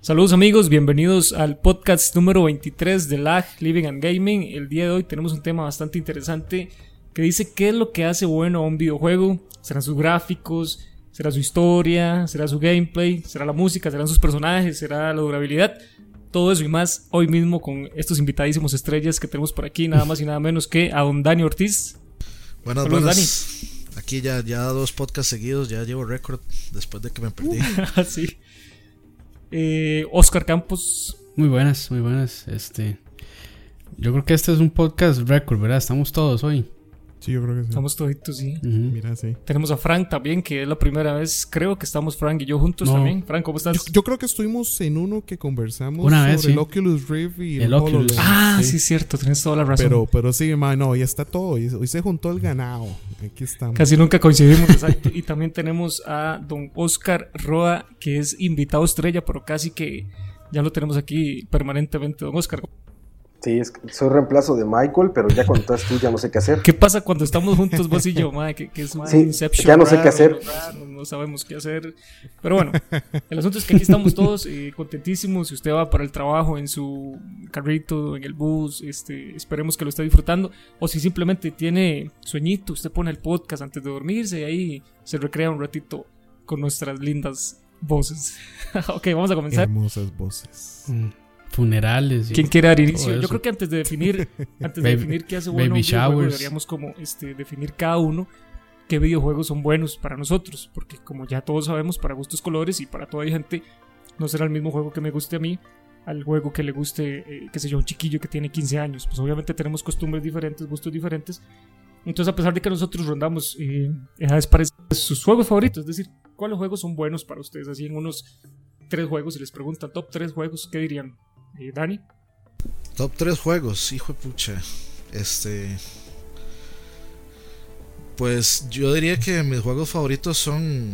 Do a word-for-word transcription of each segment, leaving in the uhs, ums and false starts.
Saludos amigos, bienvenidos al podcast número veintitrés de Lag, Living and Gaming. El día de hoy tenemos un tema bastante interesante que dice qué es lo que hace bueno a un videojuego. Serán sus gráficos, será su historia, será su gameplay, será la música, serán sus personajes, será la durabilidad. Todo eso y más hoy mismo con estos invitadísimos estrellas que tenemos por aquí, nada más y nada menos que a don Dani Ortiz. Buenas, Saludos, buenas. Dani. Aquí ya, ya dos podcasts seguidos, ya llevo récord después de que me perdí. Uh, sí. Eh, Óscar Campos. Muy buenas, muy buenas. Este, yo creo que este es un podcast récord, ¿verdad? Estamos todos hoy. Sí, yo creo que sí. Estamos toditos, sí. Uh-huh. Mira, sí. Tenemos a Frank también, que es la primera vez, creo que estamos Frank y yo juntos no. también. Frank, ¿cómo estás? Yo, yo creo que estuvimos en uno que conversamos Una sobre vez, sí. el Oculus Rift y el, el Oculus. Oculus. Ah, sí, es sí, cierto, tienes toda la razón. Pero, pero sí, man, no, hoy está todo. Hoy, hoy se juntó el ganado. Aquí estamos. Casi nunca coincidimos, exacto. Y también tenemos a don Oscar Roa, que es invitado estrella, pero casi que ya lo tenemos aquí permanentemente. Don Oscar. Sí, es, soy reemplazo de Michael, pero ya cuando estás tú ya no sé qué hacer. ¿Qué pasa cuando estamos juntos vos y yo, madre? Que, que es madre, sí, Inception, ya no sé raro, qué hacer. Raro, no sabemos qué hacer. Pero bueno, el asunto es que aquí estamos todos eh, contentísimos. Si usted va para el trabajo en su carrito, en el bus, este, esperemos que lo esté disfrutando. O si simplemente tiene sueñito, usted pone el podcast antes de dormirse y ahí se recrea un ratito con nuestras lindas voces. Ok, vamos a comenzar. Hermosas voces. Mm. Funerales. ¿Quién quiere dar inicio? Yo creo que antes de definir, antes de definir qué hace bueno un videojuego, deberíamos como este, definir cada uno qué videojuegos son buenos para nosotros, porque como ya todos sabemos, para gustos colores y para toda gente, no será el mismo juego que me guste a mí al juego que le guste, eh, qué sé yo, un chiquillo que tiene quince años. Pues obviamente tenemos costumbres diferentes, gustos diferentes. Entonces, a pesar de que nosotros rondamos eh, edades parecidas, sus juegos favoritos, es decir, ¿cuáles juegos son buenos para ustedes? Así en unos tres juegos, si les preguntan top tres juegos, ¿qué dirían? Dani. Top tres juegos, hijo de pucha. Este. Pues yo diría que mis juegos favoritos son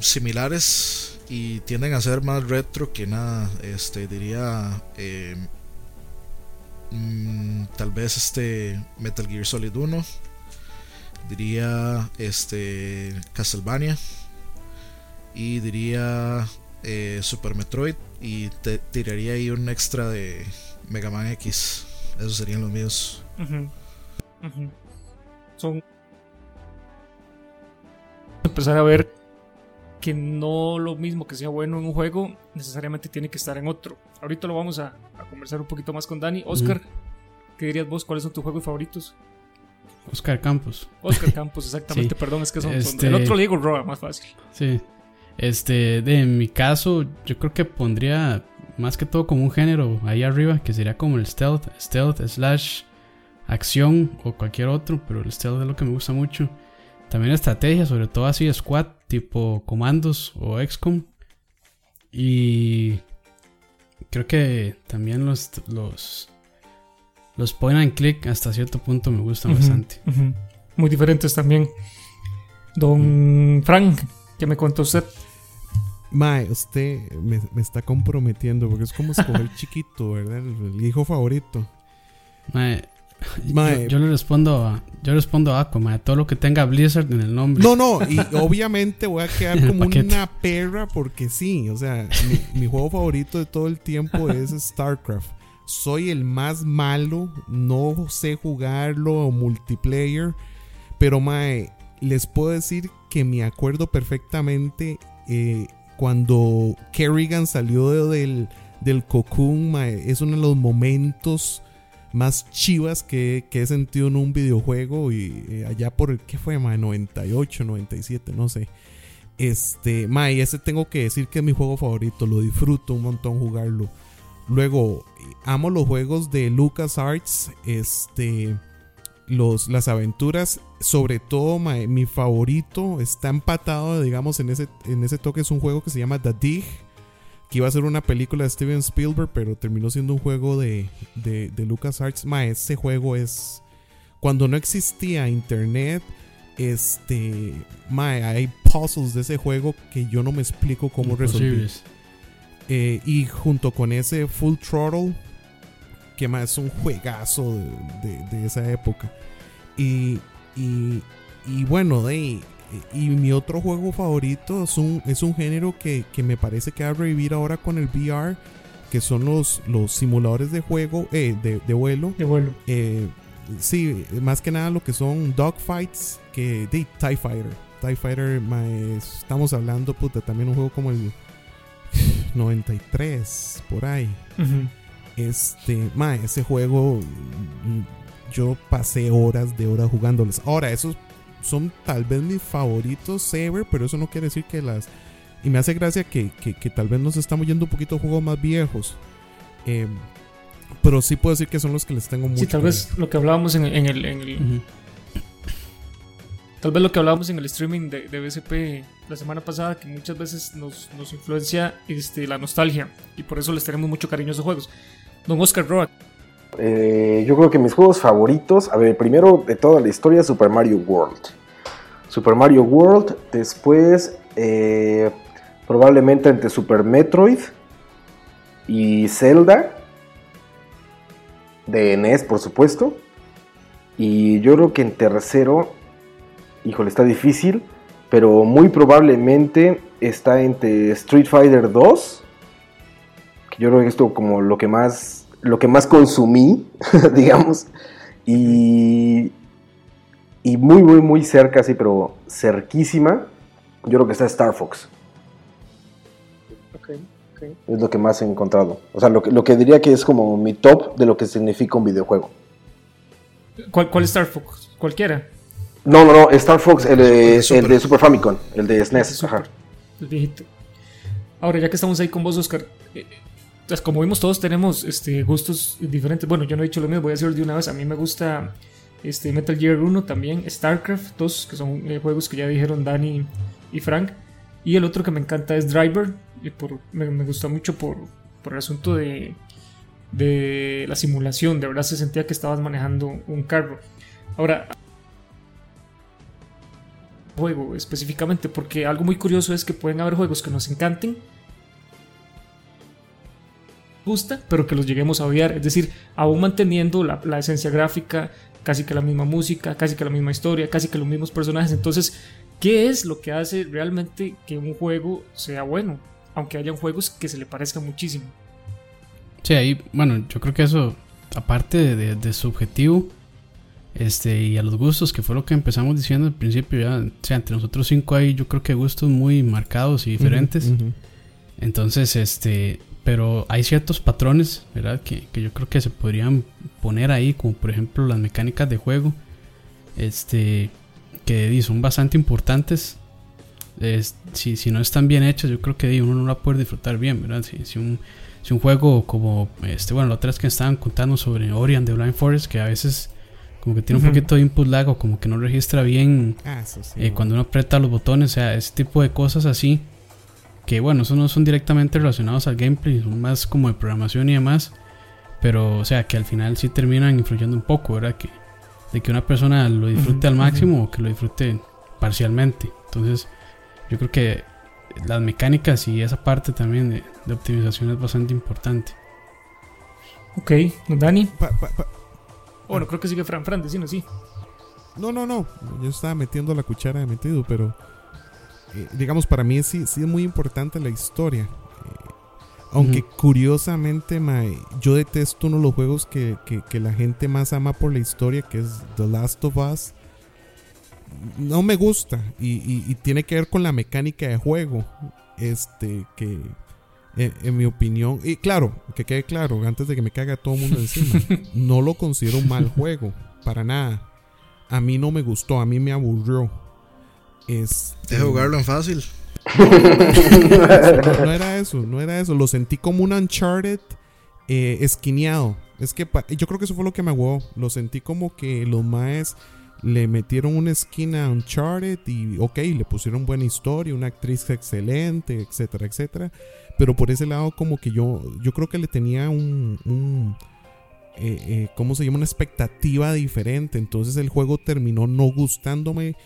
similares y tienden a ser más retro que nada. Este, diría. Eh, mmm, tal vez este. Metal Gear Solid uno. Diría. Este. Castlevania. Y diría. Eh, Super Metroid. Y te tiraría ahí un extra de Mega Man X. Esos serían los míos. Uh-huh. Uh-huh. Son empezar a ver que no lo mismo que sea bueno en un juego necesariamente tiene que estar en otro. Ahorita lo vamos a, a conversar un poquito más con Dani. Oscar, uh-huh. ¿Qué dirías vos? ¿Cuáles son tus juegos favoritos? Óscar Campos. Óscar Campos, exactamente. Sí. Perdón, es que son, este... son el otro le digo Roa, más fácil. Sí. Este, de, en mi caso, yo creo que pondría más que todo como un género ahí arriba, que sería como el stealth, stealth slash acción o cualquier otro, pero el stealth es lo que me gusta mucho. También estrategia, sobre todo así squad, tipo comandos o X COM. Y creo que también los, los, los point and click hasta cierto punto me gustan uh-huh, bastante. Uh-huh. Muy diferentes también. Don uh-huh. Frank, ¿qué me contó usted? Mae, usted me, me está comprometiendo porque es como escoger chiquito, ¿verdad? El, el hijo favorito. Mae, mae. Yo, yo le respondo a, yo respondo a Aqua, mae, todo lo que tenga Blizzard en el nombre. No, no, y obviamente voy a quedar como una perra porque sí, o sea, mi, mi juego favorito de todo el tiempo es Starcraft. Soy el más malo, no sé jugarlo multiplayer, pero mae, les puedo decir que me acuerdo perfectamente eh, cuando Kerrigan salió de, del, del cocoon, mae, es uno de los momentos más chivas que, que he sentido en un videojuego y eh, allá por el, ¿qué fue, mae? noventa y ocho, noventa y siete, no sé. Este, mae, ese tengo que decir que es mi juego favorito, lo disfruto un montón jugarlo. Luego, amo los juegos de LucasArts, este... Los, las aventuras, sobre todo mae, mi favorito está empatado, digamos, en ese, en ese toque es un juego que se llama The Dig, que iba a ser una película de Steven Spielberg, pero terminó siendo un juego de, de, de LucasArts. Mae, ese juego es cuando no existía internet, este, mae, hay puzzles de ese juego que yo no me explico cómo resolver. Eh, y junto con ese Full Throttle, que más es un juegazo de, de, de esa época. Y, y, y bueno, de, Y mi otro juego favorito es un, es un género que, que me parece que va a revivir ahora con el V R, que son los, los simuladores de juego, eh, de, de vuelo. De vuelo. Eh, sí, más que nada lo que son dogfights, que de TIE Fighter. TIE Fighter, más, estamos hablando, puta, también un juego como el noventa y tres, por ahí. Uh-huh. Este, ma, ese juego yo pasé horas de horas jugándolos. Ahora, esos son tal vez mis favoritos ever, pero eso no quiere decir que las... Y me hace gracia que, que, que tal vez nos estamos yendo un poquito a juegos más viejos. Eh, pero sí puedo decir que son los que les tengo mucho. Sí, tal vez bien. Lo que hablábamos en, en el... En el uh-huh. Tal vez lo que hablábamos en el streaming de, de B S P la semana pasada, que muchas veces nos, nos influencia este, la nostalgia, y por eso les tenemos mucho cariño a esos juegos. Don Oscar Roa. Eh, yo creo que mis juegos favoritos, a ver, primero de toda la historia, Super Mario World. Super Mario World, después eh, probablemente entre Super Metroid y Zelda, de N E S por supuesto, y yo creo que en tercero... Híjole, está difícil, pero muy probablemente está entre Street Fighter dos, que yo creo que esto como lo que más, lo que más consumí, digamos, y, y muy, muy, muy cerca, sí, pero cerquísima, yo creo que está Star Fox. Okay, okay. Es lo que más he encontrado, o sea, lo que, lo que diría que es como mi top de lo que significa un videojuego. ¿Cuál, cuál Star Fox? ¿Cualquiera? No, no, no, Star Fox, el de, el Super, el de Super Famicom, el de S N E S, el Super, ajá. El viejito. Ahora, ya que estamos ahí con vos, Oscar, eh, pues como vimos todos tenemos este, gustos diferentes. Bueno, yo no he dicho lo mismo, voy a decir de una vez, a mí me gusta este, Metal Gear uno también, Starcraft dos, que son eh, juegos que ya dijeron Dani y Frank. Y el otro que me encanta es Driver, y por, me, me gusta mucho por, por el asunto de, de la simulación, de verdad se sentía que estabas manejando un carro. Ahora... juego específicamente, porque algo muy curioso es que pueden haber juegos que nos encanten, gusta, pero que los lleguemos a odiar, es decir, aún manteniendo la, la esencia gráfica, casi que la misma música, casi que la misma historia, casi que los mismos personajes. Entonces, ¿qué es lo que hace realmente que un juego sea bueno? Aunque hayan juegos que se le parezcan muchísimo. Sí, ahí, bueno, yo creo que eso, aparte de, de, de subjetivo, Este, y a los gustos, que fue lo que empezamos diciendo al principio, ya, o sea, entre nosotros cinco hay yo creo que gustos muy marcados y diferentes. Uh-huh, uh-huh. Entonces, este, pero hay ciertos patrones, ¿verdad? Que, que yo creo que se podrían poner ahí, como por ejemplo las mecánicas de juego, este, que son bastante importantes. Es, si, si no están bien hechas, yo creo que uno no la puede disfrutar bien, ¿verdad? Si, si un si un juego como este, bueno, la otra vez que estaban contando sobre Ori and the Blind Forest, que a veces como que tiene uh-huh. un poquito de input lag, o como que no registra bien ah, sí, eh, cuando uno aprieta los botones, o sea, ese tipo de cosas así, que bueno, esos no son directamente relacionados al gameplay, son más como de programación y demás, pero o sea, que al final sí terminan influyendo un poco, ¿verdad? Que, de que una persona lo disfrute uh-huh, al máximo uh-huh. o que lo disfrute parcialmente. Entonces, yo creo que las mecánicas y esa parte también de, de optimización es bastante importante. Ok, Dani. Pa, pa, pa. Bueno, creo que sigue Fran Fran, diciendo sí. No, no, no. Yo estaba metiendo la cuchara de metido, pero eh, digamos, para mí sí, sí es muy importante la historia. Eh, aunque uh-huh. curiosamente, ma, yo detesto uno de los juegos que, que, que la gente más ama por la historia, que es The Last of Us. No me gusta. Y, y, y tiene que ver con la mecánica de juego. Este, que... En, en mi opinión, y claro, que quede claro, antes de que me caiga todo el mundo encima, no lo considero un mal juego, para nada. A mí no me gustó, a mí me aburrió. Es, Deja eh, jugarlo en fácil. No, no, no, no era eso, no era eso. Lo sentí como un Uncharted eh, esquineado. Es que pa- yo creo que eso fue lo que me aguó. Lo sentí como que los maes le metieron una skin a Uncharted y ok, le pusieron buena historia, una actriz excelente, etcétera, etcétera. Pero por ese lado como que yo yo creo que le tenía un, un eh, eh, ¿cómo se llama? Una expectativa diferente. Entonces el juego terminó no gustándome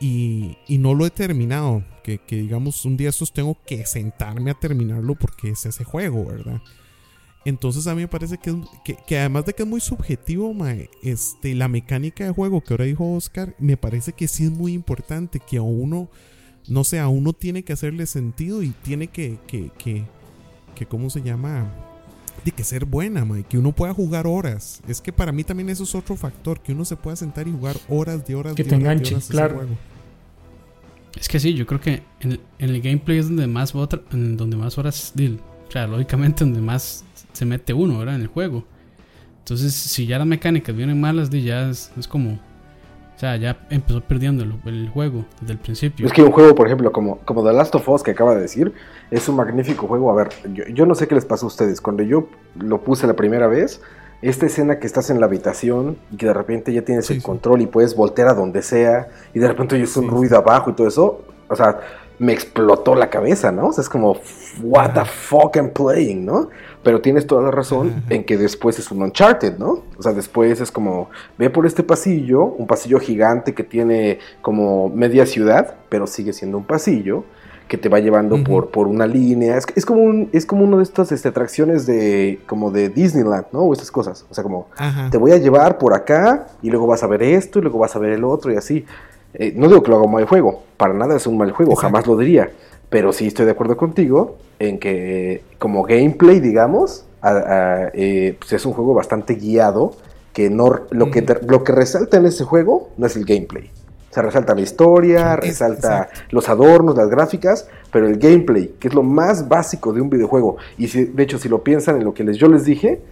y, y no lo he terminado. Que, que digamos un día estos tengo que sentarme a terminarlo porque es ese juego, ¿verdad? Entonces a mí me parece que, que, que además de que es muy subjetivo, mae, este, la mecánica de juego que ahora dijo Oscar, me parece que sí es muy importante, que a uno, no sé, a uno tiene que hacerle sentido y tiene que, que, que, que ¿cómo se llama? Tiene que ser buena, mae, que uno pueda jugar horas. Es que para mí también eso es otro factor, que uno se pueda sentar y jugar horas de horas. Que te enganche, claro. Es que sí, yo creo que en el, en el gameplay es donde más, otra, donde más horas, o sea, lógicamente donde más se mete uno, ¿verdad? En el juego. Entonces, si ya las mecánicas vienen malas, ya es, es como, o sea, ya empezó perdiendo el, el juego desde el principio. Es que un juego, por ejemplo, como, como The Last of Us, que acaba de decir, es un magnífico juego. A ver, yo, yo no sé qué les pasó a ustedes. Cuando yo lo puse la primera vez, esta escena que estás en la habitación y que de repente ya tienes sí, el sí. control y puedes voltear a donde sea, y de repente oyes un sí, ruido sí. abajo y todo eso, o sea, me explotó la cabeza, ¿no? O sea, es como, what the fuck I'm playing, ¿no? Pero tienes toda la razón en que después es un Uncharted, ¿no? O sea, después es como, ve por este pasillo, un pasillo gigante que tiene como media ciudad, pero sigue siendo un pasillo que te va llevando uh-huh. por, por una línea. Es, es como un, es como una de estas este, atracciones de como de Disneyland, ¿no? O estas cosas. O sea, como, ajá. te voy a llevar por acá y luego vas a ver esto y luego vas a ver el otro y así. Eh, no digo que lo haga un mal juego, para nada es un mal juego, exacto. jamás lo diría. Pero sí estoy de acuerdo contigo en que eh, como gameplay, digamos, a, a, eh, pues es un juego bastante guiado, que no lo que, lo que resalta en ese juego no es el gameplay. O sea, resalta la historia, resalta exacto. los adornos, las gráficas, pero el gameplay, que es lo más básico de un videojuego. Y si, de hecho, si lo piensan en lo que les, yo les dije,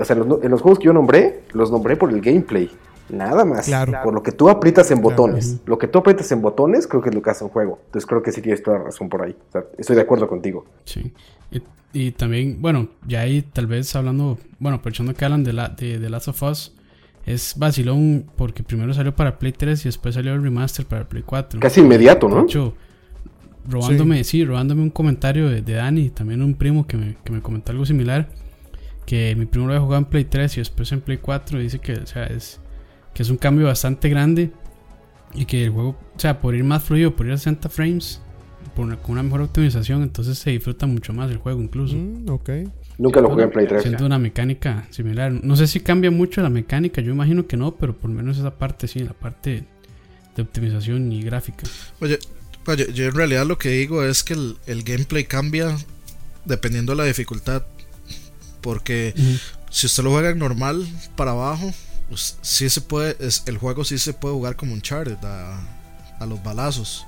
o sea, en los, en los juegos que yo nombré, los nombré por el gameplay. Nada más, claro, por lo que tú aprietas en botones. Claro. Lo que tú aprietas en botones creo que es lo que hace un juego. Entonces creo que sí tienes toda la razón por ahí. O sea, estoy de acuerdo contigo. Sí. Y, y también, bueno, ya ahí tal vez hablando, bueno, aprovechando que hablan de la de, de Last of Us, es vacilón porque primero salió para Play tres y después salió el remaster para Play cuatro. Casi inmediato, ¿no? De hecho, robándome, sí, sí robándome un comentario de, de Dani, también un primo que me, que me comentó algo similar, que mi primo lo había jugado en Play tres y después en Play cuatro, y dice que, o sea, es... que es un cambio bastante grande y que el juego, o sea, por ir más fluido, por ir a sesenta frames, por una, con una mejor optimización, entonces se disfruta mucho más el juego incluso. Mm, okay. Nunca lo jugué en Play tres. Siendo una mecánica similar. No sé si cambia mucho la mecánica, yo imagino que no, pero por lo menos esa parte sí, la parte de optimización y gráfica. Oye, oye yo en realidad lo que digo es que el, el gameplay cambia dependiendo de la dificultad, porque uh-huh. si usted lo juega en normal para abajo, pues sí se puede, es, el juego sí se puede jugar como Uncharted a, a los balazos.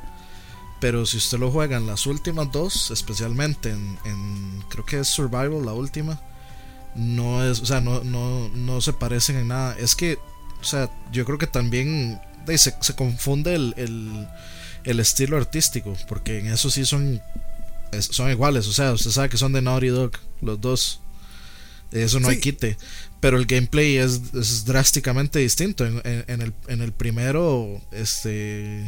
Pero si usted lo juega en las últimas dos, especialmente en, en creo que es Survival la última, no es, o sea, no, no, no se parecen en nada. Es que, o sea, yo creo que también se, se confunde el, el, el estilo artístico, porque en eso sí son, son iguales. O sea, usted sabe que son de Naughty Dog los dos. Eso no sí. hay quite. Pero el gameplay es, es drásticamente distinto. En, en, en, el, en el primero, este,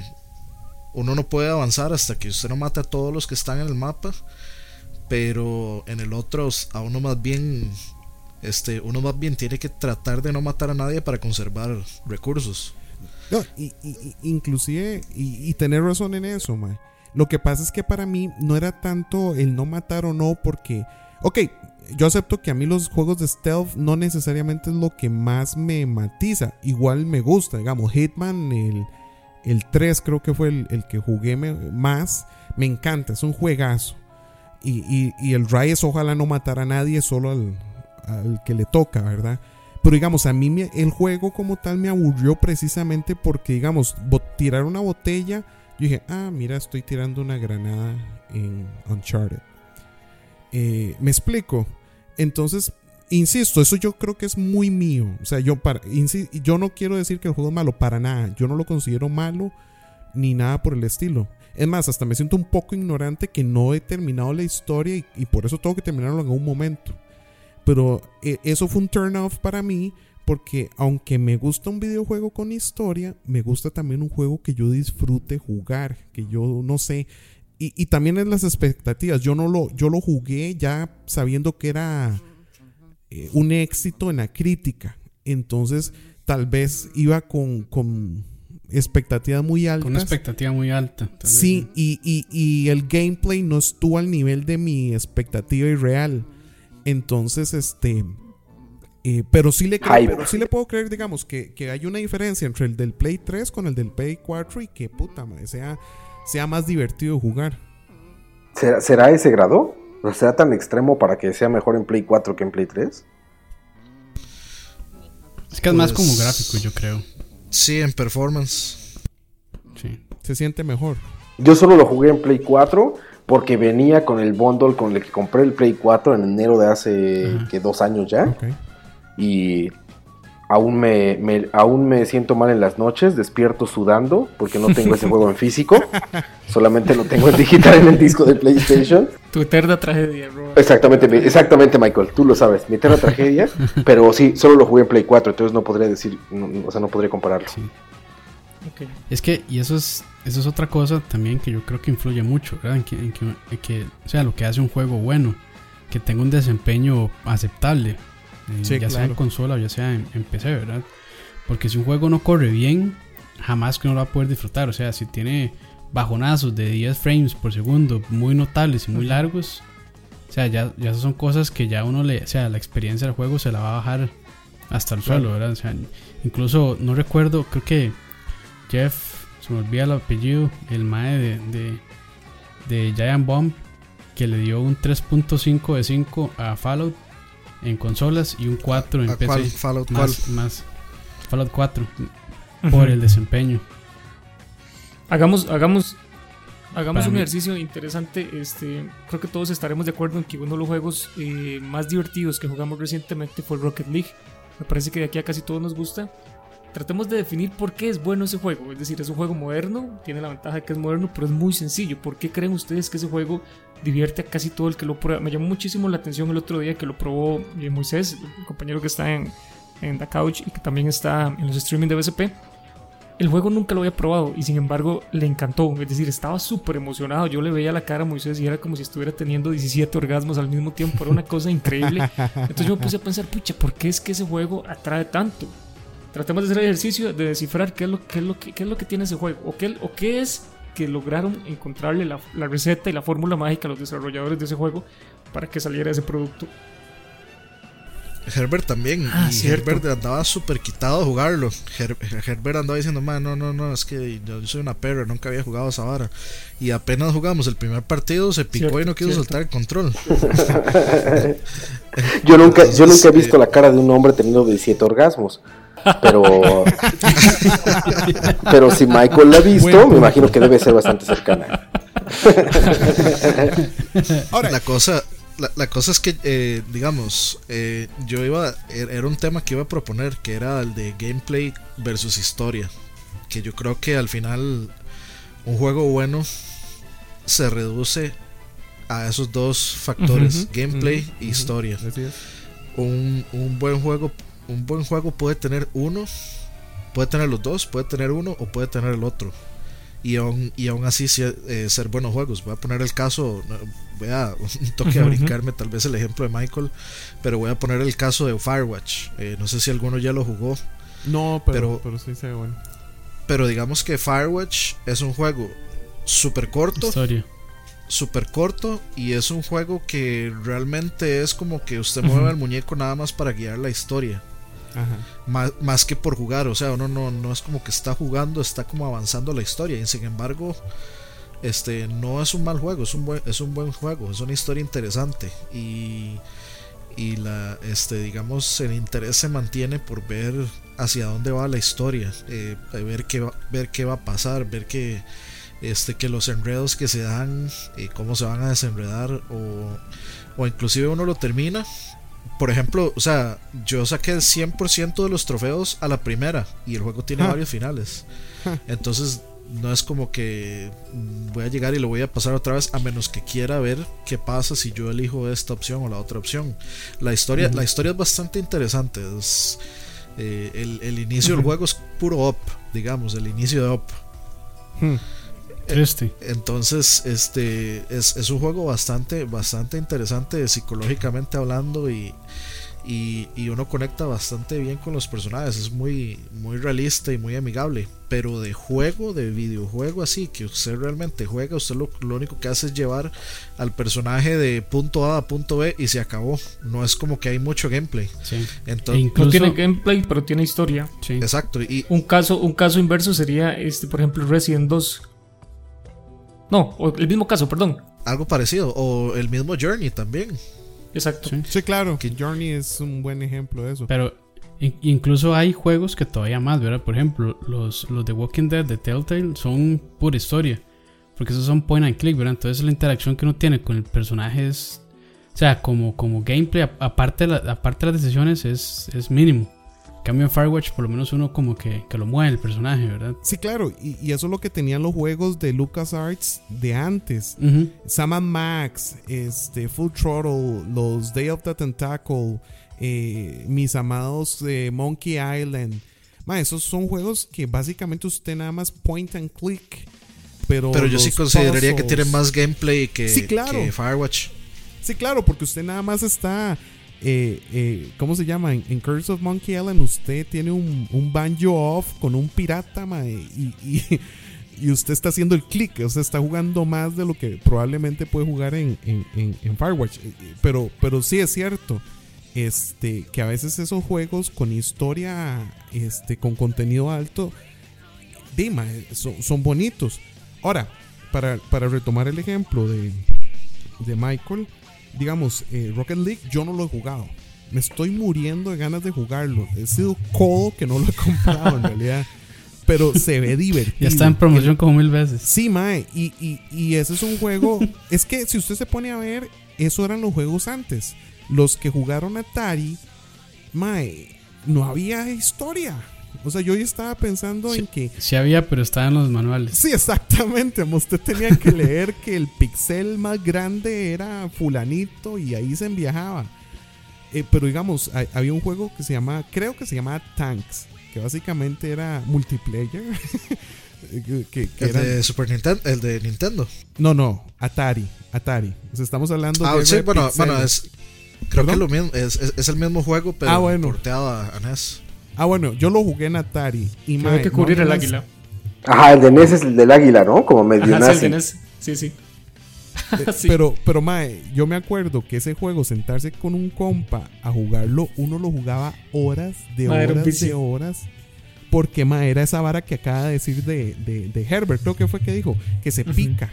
uno no puede avanzar hasta que usted no mate a todos los que están en el mapa. Pero en el otro, a uno más bien, este, uno más bien tiene que tratar de no matar a nadie para conservar recursos. No, y, y, inclusive, y, y tener razón en eso, man. Lo que pasa es que para mí no era tanto el no matar o no, porque, ok, yo acepto que a mí los juegos de stealth no necesariamente es lo que más me matiza. Igual me gusta, digamos, Hitman, el, el tres creo que fue el, el que jugué me, más. Me encanta, es un juegazo. Y, y, y el Rise, ojalá no matara a nadie, solo al, al que le toca, ¿verdad? Pero digamos, a mí me, el juego como tal me aburrió precisamente porque, digamos, bot, tirar una botella, yo dije, ah, mira, estoy tirando una granada en Uncharted. Eh, me explico. Entonces, insisto, eso yo creo que es muy mío. O sea, yo, para, insi- yo no quiero decir que el juego es malo, para nada. Yo no lo considero malo ni nada por el estilo. Es más, hasta me siento un poco ignorante que no he terminado la historia y, y por eso tengo que terminarlo en algún momento. Pero eh, eso fue un turn off para mí, porque aunque me gusta un videojuego con historia, me gusta también un juego que yo disfrute jugar, que yo no sé. Y, y también en las expectativas. Yo no lo, yo lo jugué ya sabiendo que era eh, un éxito en la crítica. Entonces, tal vez iba con, con expectativas muy altas. Con una expectativa muy alta. Sí, y, y, y el gameplay no estuvo al nivel de mi expectativa irreal. Entonces, este... Eh, pero, sí le creo, pero sí le puedo creer, digamos, que, que hay una diferencia entre el del Play tres con el del Play cuatro y que puta madre, sea, sea más divertido jugar. ¿Será, será ese grado? ¿No será tan extremo para que sea mejor en Play cuatro que en Play tres? Es que es pues, más como gráfico, yo creo. Sí, en performance. Sí. Se siente mejor. Yo solo lo jugué en Play cuatro porque venía con el bundle con el que compré el Play cuatro en enero de hace uh-huh. que dos años ya. Okay. Y aún me, me, aún me siento mal en las noches, despierto sudando porque no tengo ese juego en físico, solamente lo tengo en digital en el disco de PlayStation. Tu eterna tragedia, Robert. Exactamente, exactamente, Michael, tú lo sabes, mi eterna tragedia, pero sí, solo lo jugué en Play cuatro, entonces no podría decir, no, o sea, no podría compararlo. Sí. Okay. Es que, y eso es, eso es otra cosa también que yo creo que influye mucho, ¿verdad? En que, en que, en que, o sea, lo que hace un juego bueno, que tenga un desempeño aceptable. Sí, ya claro. sea en consola o ya sea en, en P C, ¿verdad? Porque si un juego no corre bien, jamás que no lo va a poder disfrutar. O sea, si tiene bajonazos de diez frames por segundo muy notables y muy largos, o sea, ya, ya son cosas que ya uno le... O sea, la experiencia del juego se la va a bajar hasta el suelo, ¿verdad? O sea, incluso no recuerdo, creo que Jeff, se me olvida el apellido, el mae de, de, de Giant Bomb, que le dio un tres punto cinco de cinco a Fallout en consolas y un cuatro en P C. ¿Cuál? Fallout, más, ¿cuál? Más Fallout cuatro por uh-huh. el desempeño. Hagamos hagamos hagamos Para un mí. ejercicio interesante. Este, creo que todos estaremos de acuerdo en que uno de los juegos eh, más divertidos que jugamos recientemente fue el Rocket League. Me parece que de aquí a casi todos nos gusta. Tratemos de definir por qué es bueno ese juego. Es decir, es un juego moderno, tiene la ventaja de que es moderno, pero es muy sencillo. ¿Por qué creen ustedes que ese juego divierte a casi todo el que lo prueba? Me llamó muchísimo la atención el otro día que lo probó Moisés, el compañero que está en, en The Couch y que también está en los streaming de B S P. El juego nunca lo había probado y sin embargo le encantó. Es decir, estaba súper emocionado. Yo le veía la cara a Moisés y era como si estuviera teniendo diecisiete orgasmos al mismo tiempo. Era una cosa increíble. Entonces yo me puse a pensar, pucha, ¿por qué es que ese juego atrae tanto? Tratemos de hacer el ejercicio de descifrar qué es lo, qué es lo, qué es lo que tiene ese juego o qué, o qué es que lograron encontrarle la, la receta y la fórmula mágica a los desarrolladores de ese juego para que saliera ese producto. Herbert también, ah, y cierto. Herbert andaba súper quitado a jugarlo. Her- Herbert andaba diciendo, man, no, no, no, es que yo soy una perra, nunca había jugado esa vara. Y apenas jugamos el primer partido, se picó cierto, y no quiso cierto. soltar el control. yo, nunca, Entonces, yo nunca he visto eh, la cara de un hombre teniendo diecisiete orgasmos. Pero pero si Michael la ha visto, bueno, me imagino que debe ser bastante cercana. Ahora, la cosa la, la cosa es que eh, digamos eh, yo iba era un tema que iba a proponer, que era el de gameplay versus historia, que yo creo que al final un juego bueno se reduce a esos dos factores, uh-huh, gameplay uh-huh, e historia. Uh-huh, un un buen juego Un buen juego puede tener uno, puede tener los dos, puede tener uno o puede tener el otro. Y aún, y aún así eh, ser buenos juegos. Voy a poner el caso, voy a un toque a brincarme tal vez el ejemplo de Michael, pero voy a poner el caso de Firewatch. Eh, no sé si alguno ya lo jugó. No, pero, pero, pero sí se ve bueno. Pero digamos que Firewatch es un juego súper corto. Historia. Súper corto, y es un juego que realmente es como que usted mueve uh-huh. el muñeco nada más para guiar la historia. Ajá. Más, más que por jugar, o sea, uno no, no es como que está jugando, está como avanzando la historia. Y sin embargo, este no es un mal juego, es un buen, es un buen juego, es una historia interesante. Y, y la este digamos el interés se mantiene por ver hacia dónde va la historia, eh, ver qué va, ver qué va a pasar, ver que este que los enredos que se dan, eh, cómo se van a desenredar, o, o inclusive uno lo termina. Por ejemplo, o sea, yo saqué el cien por ciento de los trofeos a la primera y el juego tiene varios finales. Entonces, no es como que voy a llegar y lo voy a pasar otra vez, a menos que quiera ver qué pasa si yo elijo esta opción o la otra opción. La historia, uh-huh. la historia es bastante interesante. Es, eh, el, el inicio uh-huh. del juego es puro up, digamos, el inicio de up. Uh-huh. Triste. Entonces, este es, es un juego bastante, bastante interesante psicológicamente hablando, y, Y, y uno conecta bastante bien con los personajes. Es muy, muy realista y muy amigable. Pero de juego, de videojuego así, que usted realmente juega, usted lo, lo único que hace es llevar al personaje de punto A a punto B y se acabó. No es como que hay mucho gameplay. Sí. Entonces, e incluso, no tiene gameplay, pero tiene historia. Sí. Exacto. Y, un, caso, un caso inverso sería, este, por ejemplo, Resident dos. No, el mismo caso, perdón. Algo parecido. O el mismo Journey también. Exacto. Sí, sí, claro, que Journey es un buen ejemplo de eso. Pero incluso hay juegos que todavía más, ¿verdad? Por ejemplo, los, los de Walking Dead, de Telltale, son pura historia. Porque esos son point and click, ¿verdad? Entonces la interacción que uno tiene con el personaje es... O sea, como, como gameplay, aparte de, la, aparte de las decisiones, es, es mínimo. En cambio en Firewatch, por lo menos uno como que, que lo mueve el personaje, ¿verdad? Sí, claro, y, y eso es lo que tenían los juegos de LucasArts de antes. Uh-huh. Sam and Max, este, Full Throttle, los Day of the Tentacle, eh, mis amados eh, Monkey Island. Ma, esos son juegos que básicamente usted nada más point and click. Pero, pero yo sí consideraría pasos... que tienen más gameplay que, sí, claro, que Firewatch. Sí, claro, porque usted nada más está... Eh, eh, ¿Cómo se llama? En, en Curse of Monkey Island usted tiene un, un banjo off con un pirata, mae, y, y, y usted está haciendo el click. O sea, está jugando más de lo que probablemente puede jugar en, en, en, en Firewatch. Pero, pero sí es cierto, este, que a veces esos juegos con historia, este, con contenido alto, dima, son, son bonitos. Ahora, para, para retomar el ejemplo de, de Michael, digamos, eh, Rocket League yo no lo he jugado. Me estoy muriendo de ganas de jugarlo. He sido codo que no lo he comprado en realidad. Pero se ve divertido. Ya está en promoción como mil veces. Sí, mae. Y, y, y ese es un juego... Es que si usted se pone a ver, eso eran los juegos antes. Los que jugaron Atari, mae, no había historia. O sea, yo ya estaba pensando sí, en que... Sí había, pero estaban los manuales. Sí, exactamente. Usted tenía que leer que el pixel más grande era fulanito y ahí se enviajaba. Eh, pero digamos, hay, había un juego que se llamaba... Creo que se llamaba Tanks. Que básicamente era multiplayer. que, que, que ¿El eran... de Super Nintendo? ¿El de Nintendo? No, no. Atari. Atari. O sea, estamos hablando ah, de... Ah, sí, bueno, bueno, es... Creo ¿Perdón? que es lo mismo, es, es, es el mismo juego, pero ah, bueno. porteado a, a N E S. Ah, bueno, yo lo jugué en Atari. Y que hay que cubrir no, el águila. Ajá, el de N E S es el del águila, ¿no? Como medio nazi. Sí, el de N E S. Sí, sí. Eh, sí. Pero, pero, mae, yo me acuerdo que ese juego, sentarse con un compa a jugarlo, uno lo jugaba horas de mae, horas de horas. Porque, mae, era esa vara que acaba de decir de, de, de Herbert, creo que fue que dijo, que se uh-huh. pica.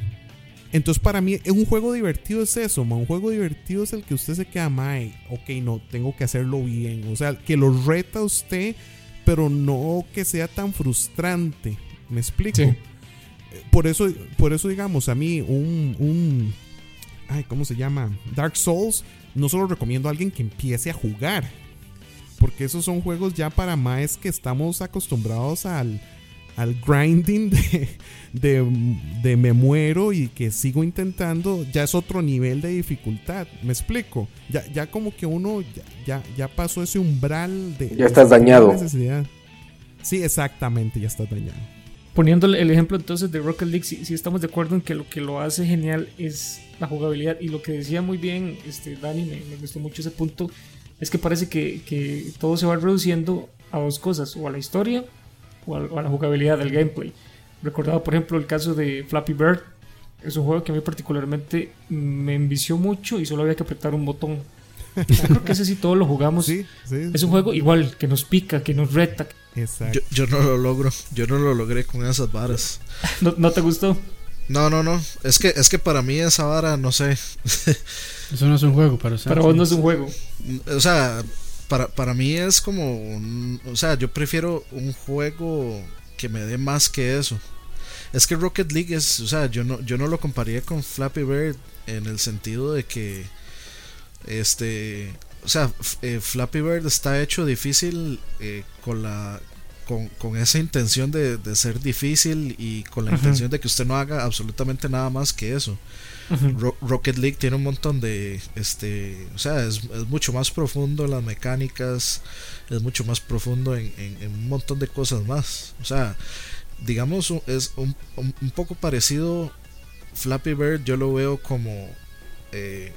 Entonces, para mí, un juego divertido es eso, mae. Un juego divertido es el que usted se queda, mae, ok, no, tengo que hacerlo bien. O sea, que lo reta usted, pero no que sea tan frustrante. ¿Me explico? Sí. Por eso, por eso digamos, a mí, un, un... Ay, ¿cómo se llama? Dark Souls, no se lo recomiendo a alguien que empiece a jugar. Porque esos son juegos ya para maes que estamos acostumbrados al... al grinding de, de, de me muero y que sigo intentando, ya es otro nivel de dificultad, ¿me explico? Ya, ya como que uno ya, ya, ya pasó ese umbral de... Ya estás dañado. Necesidad. Sí, exactamente, ya estás dañado. Poniendo el ejemplo entonces de Rocket League, sí, sí estamos de acuerdo en que lo que lo hace genial es la jugabilidad, y lo que decía muy bien este, Dani, me, me gustó mucho ese punto, es que parece que, que todo se va reduciendo a dos cosas, o a la historia, o a la jugabilidad del gameplay. Recordaba por ejemplo el caso de Flappy Bird. Es un juego que a mí particularmente me envició mucho y solo había que apretar un botón. Yo creo que ese sí todos lo jugamos. Sí, sí, es un sí. juego igual, que nos pica, que nos reta. Exacto. Yo, yo no lo logro. Yo no lo logré con esas varas. ¿No, no te gustó? No, no, no. Es que, es que para mí esa vara, no sé. Eso no es un juego para usted. Para vos no es un juego. O sea... Para, para mí es como un, o sea, yo prefiero un juego que me dé más que eso. Es que Rocket League es, o sea, yo no, yo no lo compararía con Flappy Bird en el sentido de que este, o sea, eh, Flappy Bird está hecho difícil eh, con la con, con esa intención de, de ser difícil y con la Ajá. intención de que usted no haga absolutamente nada más que eso. Ro- Rocket League tiene un montón de este, o sea, es, es mucho más profundo en las mecánicas, es mucho más profundo en, en, en un montón de cosas más. O sea, digamos, es un, un, un poco parecido. Flappy Bird yo lo veo como eh,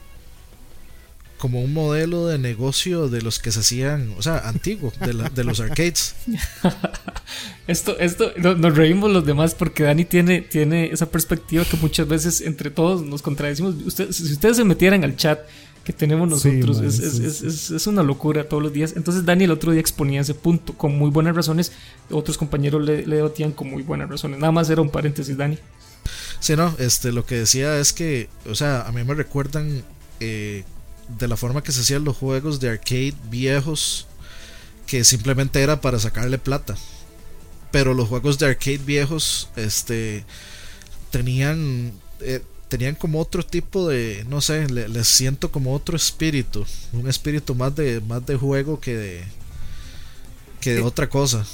como un modelo de negocio de los que se hacían, o sea, antiguo, de, la, de los arcades. Esto, esto, no, nos reímos los demás porque Dani tiene, tiene esa perspectiva que muchas veces entre todos nos contradecimos. Usted, si ustedes se metieran al chat que tenemos nosotros, sí, man, es, sí, es, sí. Es, es, es una locura todos los días. Entonces Dani el otro día exponía ese punto con muy buenas razones, otros compañeros le, le debatían con muy buenas razones. Nada más era un paréntesis, Dani. Sí, no, este, lo que decía es que, o sea, a mí me recuerdan eh, de la forma que se hacían los juegos de arcade viejos, que simplemente era para sacarle plata. Pero los juegos de arcade viejos este, tenían eh, tenían como otro tipo de, no sé, le, les siento como otro espíritu, un espíritu más de más de juego que de, que de eh, otra cosa.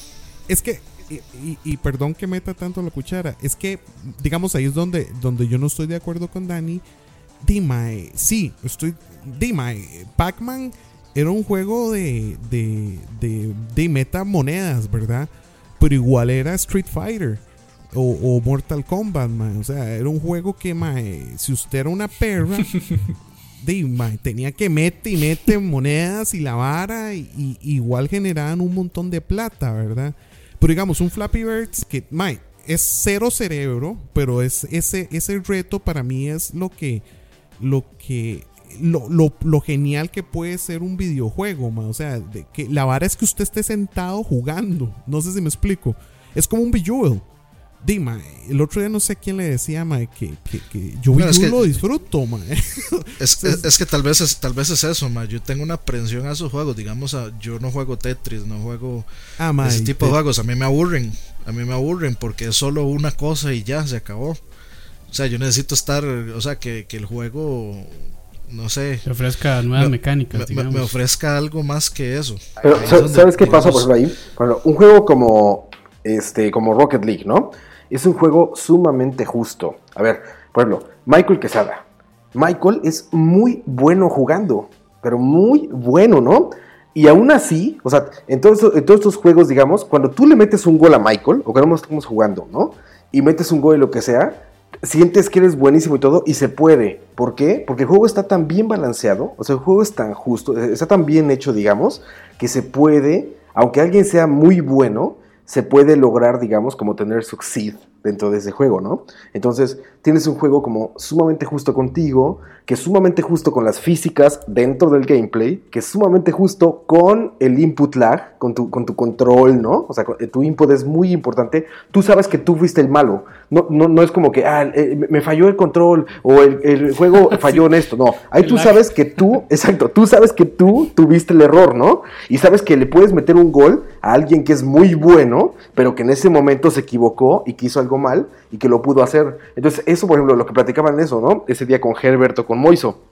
Es que Y, y, y perdón que meta tanto la cuchara, es que digamos ahí es donde, donde yo no estoy de acuerdo con Dani. Dime, sí, estoy Dime, Pac-Man era un juego de de, de de meta monedas, ¿verdad? Pero igual era Street Fighter o, o Mortal Kombat, man. O sea, era un juego que, man, si usted era una perra Dime, tenía que meter y meter monedas y la vara y, y igual generaban un montón de plata, ¿verdad? Pero digamos, un Flappy Bird que, mae, es cero cerebro, pero es ese, ese reto para mí es lo que lo que lo, lo, lo genial que puede ser un videojuego, mae. O sea, de que la vara es que usted esté sentado jugando. No sé si me explico. Es como un Bejeweled. Dime, el otro día no sé quién le decía, mae, que, que, que yo, bueno, yo lo que, disfruto, mae. Es, es, es que tal vez es, tal vez es eso, mae. Yo tengo una aprensión a esos juegos. Digamos, a, yo no juego Tetris, no juego ah, mae, ese tipo te... de juegos. A mí me aburren, a mí me aburren porque es solo una cosa y ya, se acabó. O sea, yo necesito estar, o sea, que, que el juego, no sé, te ofrezca nuevas me, mecánicas, me, digamos. Me ofrezca algo más que eso. Pero, ahí ¿sabes, es ¿sabes qué pasa por ejemplo ahí? Bueno, un juego como, este, como Rocket League, ¿no? Es un juego sumamente justo. A ver, por ejemplo, Michael Quesada. Michael es muy bueno jugando, pero muy bueno, ¿no? Y aún así, o sea, en todos, en todos estos juegos, digamos, cuando tú le metes un gol a Michael, o cuando estamos jugando, ¿no? Y metes un gol y lo que sea, sientes que eres buenísimo y todo, y se puede. ¿Por qué? Porque el juego está tan bien balanceado, o sea, el juego es tan justo, está tan bien hecho, digamos, que se puede, aunque alguien sea muy bueno, se puede lograr, digamos, como tener succeed dentro de ese juego, ¿no? Entonces, tienes un juego como sumamente justo contigo, que es sumamente justo con las físicas dentro del gameplay, que es sumamente justo con el input lag, con tu, con tu control, ¿no? O sea, tu input es muy importante. Tú sabes que tú fuiste el malo. No, no, no es como que, ah, me falló el control o el, el juego falló sí. en esto. No, ahí el tú lag. sabes que tú, exacto, tú sabes que tú tuviste el error, ¿no? Y sabes que le puedes meter un gol a alguien que es muy bueno, pero que en ese momento se equivocó y que hizo algo mal y que lo pudo hacer. Entonces, eso, por ejemplo, lo que platicaban eso, ¿no? Ese día con Herberto, con Moiso.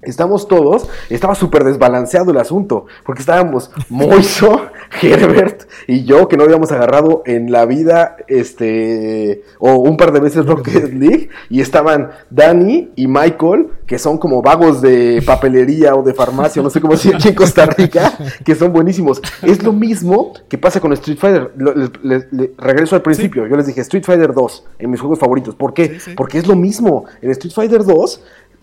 Estamos todos, estaba súper desbalanceado el asunto, porque estábamos Moiso, Herbert y yo, que no habíamos agarrado en la vida, este, o un par de veces Rocket League, y estaban Dani y Michael, que son como vagos de papelería o de farmacia, no sé cómo decir aquí en Costa Rica, que son buenísimos. Es lo mismo que pasa con Street Fighter. Lo, le, le, le, regreso al principio, sí. Yo les dije Street Fighter dos, en mis juegos favoritos. ¿Por qué? Sí, sí. Porque es lo mismo. En Street Fighter dos...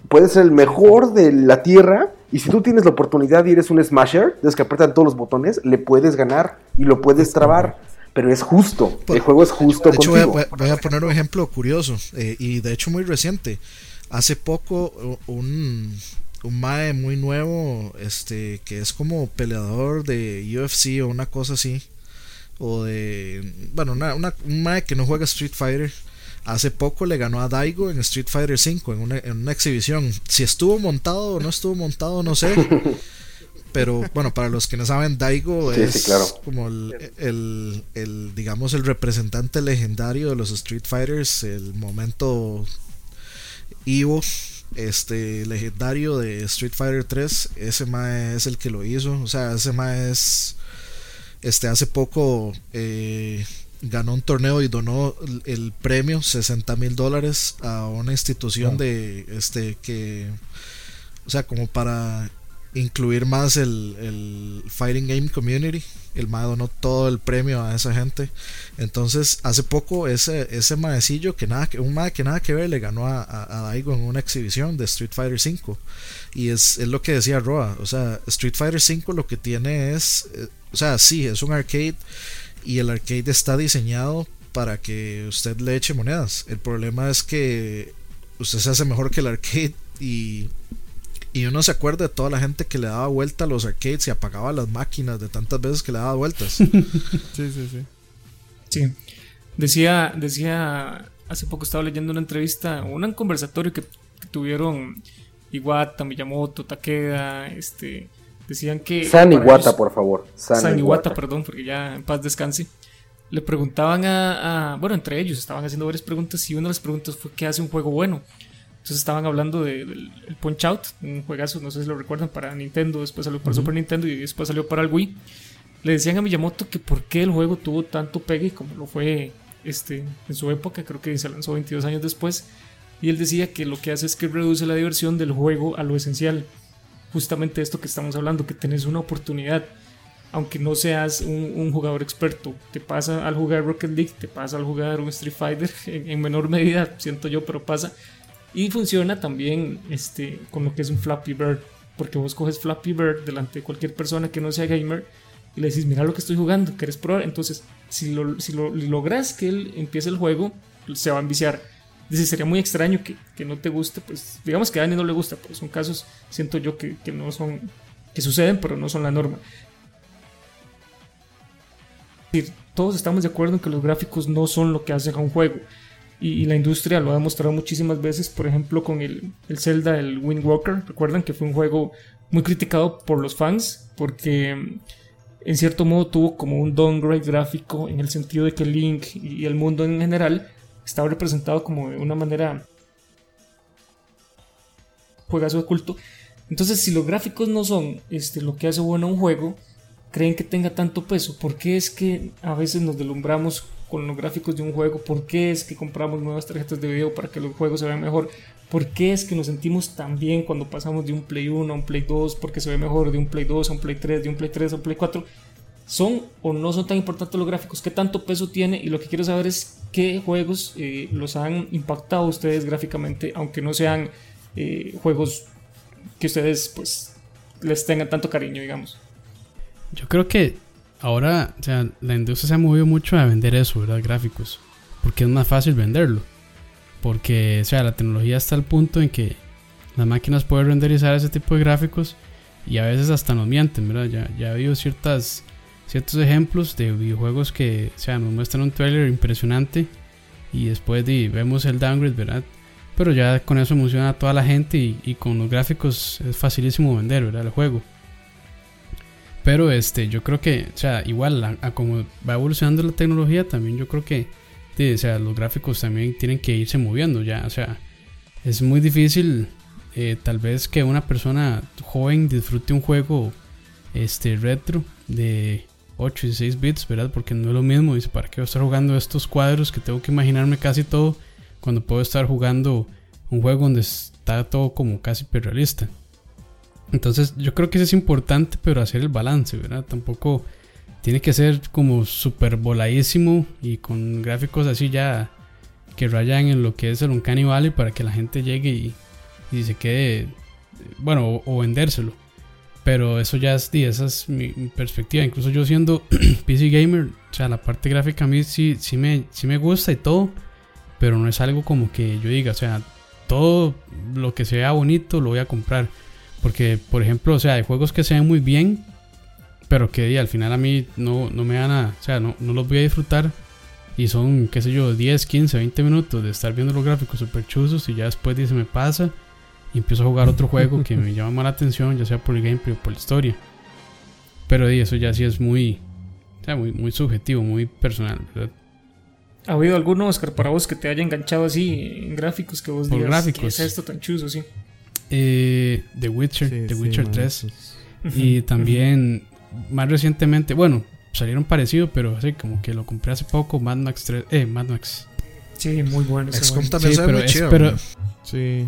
puedes ser el mejor de la tierra y si tú tienes la oportunidad y eres un smasher, de los que aprietan todos los botones, le puedes ganar y lo puedes trabar, pero es justo, el juego es justo de contigo. Hecho, voy, a, voy a poner un ejemplo curioso eh, y de hecho muy reciente. Hace poco un, un mae muy nuevo este, que es como peleador de U F C o una cosa así, o de, bueno, una, una, un mae que no juega Street Fighter. Hace poco le ganó a Daigo en Street Fighter cinco en una, en una exhibición. Si estuvo montado o no estuvo montado, no sé. Pero bueno, para los que no saben, Daigo sí, es sí, claro. como el, el, el, digamos, el representante legendario de los Street Fighters, el momento Ivo, este legendario de Street Fighter tres. Ese mae es el que lo hizo. O sea, ese mae es, este, hace poco... Eh, ganó un torneo y donó el premio sesenta mil dólares a una institución oh. de este que, o sea, como para incluir más el, el Fighting Game Community. El mae donó todo el premio a esa gente. Entonces hace poco ese, ese maecillo que nada, un mae que nada que ver le ganó a, a, a Daigo en una exhibición de Street Fighter cinco. Y es, es lo que decía Roa, o sea, Street Fighter cinco lo que tiene es, eh, o sea, sí, es un arcade y el arcade está diseñado para que usted le eche monedas. El problema es que usted se hace mejor que el arcade y... y uno se acuerda de toda la gente que le daba vuelta a los arcades y apagaba las máquinas de tantas veces que le daba vueltas. Sí, sí, sí. Sí. Decía, decía, hace poco estaba leyendo una entrevista, un conversatorio que, que tuvieron Iwata, Miyamoto, Takeda, este, decían que... San Iwata, ellos, por favor. San, San Iwata, Iwata, perdón, porque ya en paz descanse. Le preguntaban a, a... bueno, entre ellos estaban haciendo varias preguntas y una de las preguntas fue ¿qué hace un juego bueno? Entonces estaban hablando del de Punch Out, un juegazo, no sé si lo recuerdan, para Nintendo, después salió para uh-huh. Super Nintendo y después salió para el Wii. Le decían a Miyamoto que por qué el juego tuvo tanto pegue como lo fue este, en su época, creo que se lanzó veintidós años después. Y él decía que lo que hace es que reduce la diversión del juego a lo esencial. Justamente esto que estamos hablando, que tenés una oportunidad, aunque no seas un, un jugador experto. Te pasa al jugar Rocket League, te pasa al jugar un Street Fighter, en, en menor medida, siento yo, pero pasa... Y funciona también este, con lo que es un Flappy Bird, porque vos coges Flappy Bird delante de cualquier persona que no sea gamer y le decís, mira lo que estoy jugando, ¿querés probar? Entonces, si lo, si lo logras que él empiece el juego, se va a enviciar. Entonces, sería muy extraño que, que no te guste, pues digamos que a Dani no le gusta, pero son casos, siento yo, que, que no son, que suceden, pero no son la norma. Es decir, todos estamos de acuerdo en que los gráficos no son lo que hacen a un juego. Y la industria lo ha demostrado muchísimas veces, por ejemplo con el, el Zelda, el Wind Walker, recuerdan que fue un juego muy criticado por los fans porque en cierto modo tuvo como un downgrade gráfico en el sentido de que Link y el mundo en general estaba representado como de una manera juegazo de culto. Entonces si los gráficos no son este, lo que hace bueno a un juego, creen que tenga tanto peso, ¿por qué es que a veces nos deslumbramos con los gráficos de un juego? ¿Por qué es que compramos nuevas tarjetas de video para que los juegos se vean mejor? ¿Por qué es que nos sentimos tan bien cuando pasamos de un Play uno a un Play dos porque se ve mejor, de un Play dos a un Play tres, de un Play tres a un Play cuatro? ¿Son o no son tan importantes los gráficos? ¿Qué tanto peso tiene? Y lo que quiero saber es qué juegos eh, los han impactado a ustedes gráficamente, aunque no sean eh, juegos que ustedes pues les tengan tanto cariño, digamos. Yo creo que ahora, o sea, la industria se ha movido mucho a vender eso, ¿verdad? Gráficos. Porque es más fácil venderlo. Porque, o sea, la tecnología está al punto en que las máquinas pueden renderizar ese tipo de gráficos y a veces hasta nos mienten, ¿verdad? Ya, ya ha habido ciertas, ciertos ejemplos de videojuegos que, o sea, nos muestran un trailer impresionante y después de, vemos el downgrade, ¿verdad? Pero ya con eso emociona a toda la gente y, y con los gráficos es facilísimo vender, ¿verdad? El juego. Pero este, yo creo que, o sea, igual a, a como va evolucionando la tecnología también, yo creo que, sí, o sea, los gráficos también tienen que irse moviendo ya, o sea, es muy difícil eh, tal vez que una persona joven disfrute un juego este retro de ocho y dieciséis bits, ¿verdad? Porque no es lo mismo, dice, ¿para qué voy a estar jugando estos cuadros que tengo que imaginarme casi todo cuando puedo estar jugando un juego donde está todo como casi hiperrealista? Entonces yo creo que eso es importante, pero hacer el balance, ¿verdad? Tampoco tiene que ser como súper voladísimo y con gráficos así ya que rayan en lo que es el Uncanny Valley para que la gente llegue y, y se quede, bueno, o, o vendérselo. Pero eso ya es, esa es mi, mi perspectiva. Incluso yo siendo P C gamer, o sea, la parte gráfica a mí sí, sí, me, sí me gusta y todo, pero no es algo como que yo diga, o sea, todo lo que se vea bonito lo voy a comprar. Porque, por ejemplo, o sea, hay juegos que se ven muy bien, pero que y, al final a mí no, no me van a... O sea, no, no los voy a disfrutar. Y son, qué sé yo, diez, quince, veinte minutos de estar viendo los gráficos super chuzos y ya después se me pasa y empiezo a jugar otro juego que me llama más la atención, ya sea por el gameplay o por la historia. Pero y, eso ya sí es muy, o sea, muy, muy subjetivo, muy personal, ¿verdad? ¿Ha habido alguno, Oscar, para vos que te haya enganchado así en gráficos que vos por digas gráficos. ¿Qué es esto tan chuzo, sí? Eh, The Witcher, sí, The Witcher sí, tres, man. Y también más recientemente, bueno, salieron parecidos, pero así como que lo compré hace poco, Mad Max tres, eh, Mad Max. Sí, muy bueno. X COM también sí, se ve muy chido. Pero, sí.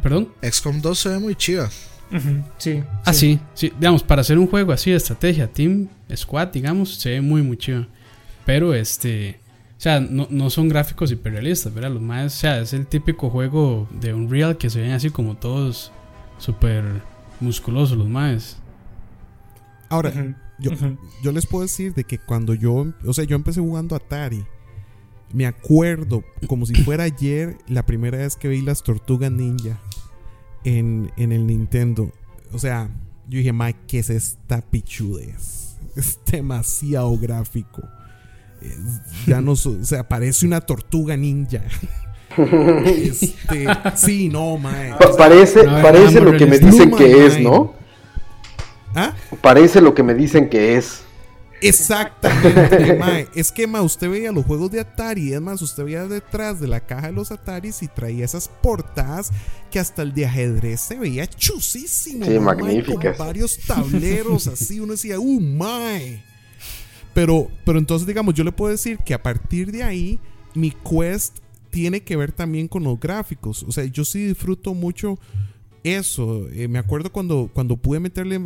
Perdón. X COM dos se ve muy chido. Uh-huh. Sí. Ah, sí. sí, sí. Digamos, para hacer un juego así de estrategia, Team Squad, digamos, se ve muy, muy chido. Pero este... O sea, no, no son gráficos hiperrealistas, ¿verdad? Los más, o sea, es el típico juego de Unreal que se ven así como todos súper musculosos los más. Ahora, uh-huh. Yo, uh-huh. yo les puedo decir de que cuando yo... O sea, yo empecé jugando Atari. Me acuerdo, como si fuera ayer, la primera vez que vi las Tortugas Ninja en, en el Nintendo. O sea, yo dije, ma, ¿qué es esta pichudez? Es demasiado gráfico. Ya no, o sea, parece una tortuga ninja. Este, sí, no, mae. Pa- parece no, parece lo que me dicen pluma, que es, mae. ¿No? ¿Ah? Parece lo que me dicen que es. Exactamente, mae. Es que, mae, usted veía los juegos de Atari. Es más, usted veía detrás de la caja de los Ataris y traía esas portadas que hasta el de ajedrez se veía chusísimo. Sí, magníficas. Con varios tableros así. Uno decía, ¡uh, mae! Pero, pero entonces, digamos, yo le puedo decir que a partir de ahí, mi quest tiene que ver también con los gráficos. O sea, yo sí disfruto mucho eso. Eh, me acuerdo cuando, cuando pude meterle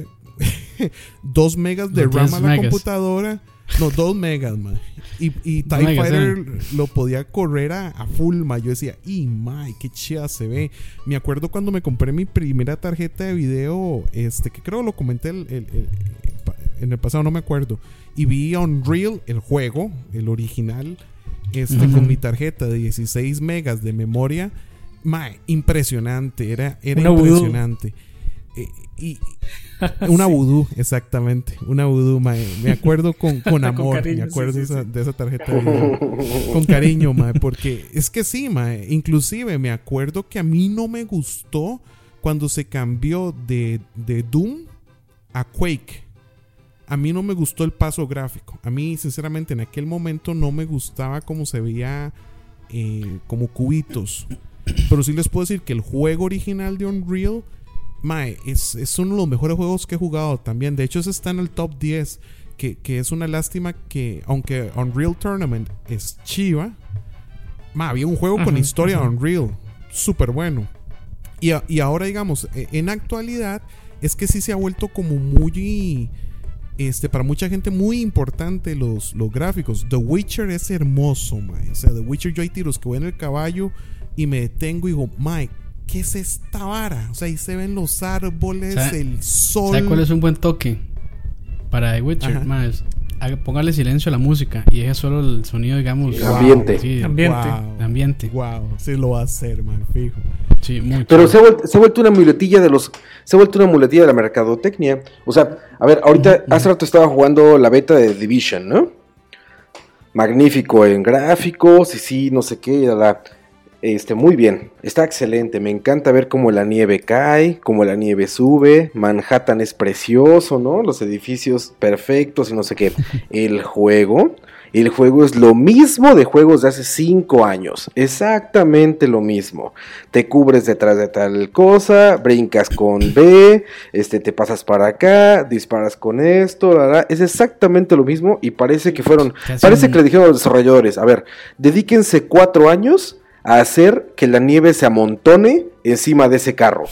dos megas de RAM a la megas. computadora. No, dos megas, man. Y, y TIE megas, Fighter eh. lo podía correr a, a full, man. Yo decía, ¡y, man! ¡Qué chida se ve! Me acuerdo cuando me compré mi primera tarjeta de video, este, que creo lo comenté el... el, el en el pasado, no me acuerdo. Y vi Unreal, el juego, el original, este, uh-huh. con mi tarjeta de dieciséis megas de memoria. Mae, impresionante, era, era una impresionante. Eh, y, una sí. Voodoo, exactamente. Una Voodoo, mae. Me acuerdo con, con amor, con cariño, me acuerdo sí, esa, sí. de esa tarjeta de video. Con cariño, mae, porque es que sí, mae. Inclusive me acuerdo que a mí no me gustó cuando se cambió de, de Doom a Quake. A mí no me gustó el paso gráfico. A mí, sinceramente, en aquel momento no me gustaba cómo se veía eh, como cubitos. Pero sí les puedo decir que el juego original de Unreal, mae, es, es uno de los mejores juegos que he jugado también. De hecho, ese está en el top diez. Que, que es una lástima que, aunque Unreal Tournament es chiva, mae, había un juego ajá, con historia ajá. de Unreal. Súper bueno. Y, y ahora, digamos, en actualidad, es que sí se ha vuelto como muy... Este, para mucha gente muy importante los, los gráficos. The Witcher es hermoso, mae. O sea, The Witcher, yo hay tiros que voy en el caballo y me detengo y digo, mae, ¿qué es esta vara? O sea, ahí se ven los árboles, ¿sabe? El sol. ¿Sabes cuál es un buen toque para The Witcher, mae? Póngale silencio a la música y deje solo el sonido, digamos, el wow, ambiente. Sí, ambiente. Wow, ambiente. Wow, sí lo va a hacer, mae, fijo. Sí, pero se ha, vuelto, se ha vuelto una muletilla de los se ha vuelto una muletilla de la mercadotecnia. O sea, a ver, ahorita mm-hmm. hace rato estaba jugando la beta de Division, ¿no? Magnífico en gráficos y sí, no sé qué, la, este, muy bien, está excelente. Me encanta ver cómo la nieve cae, cómo la nieve sube. Manhattan es precioso, ¿no? Los edificios perfectos y no sé qué. El juego, el juego es lo mismo de juegos de hace cinco años. Exactamente lo mismo. Te cubres detrás de tal cosa, brincas con B, este, te pasas para acá, disparas con esto, la, la. Es exactamente lo mismo y parece que fueron... Parece que le dijeron a los desarrolladores, a ver, dedíquense cuatro años a hacer que la nieve se amontone encima de ese carro.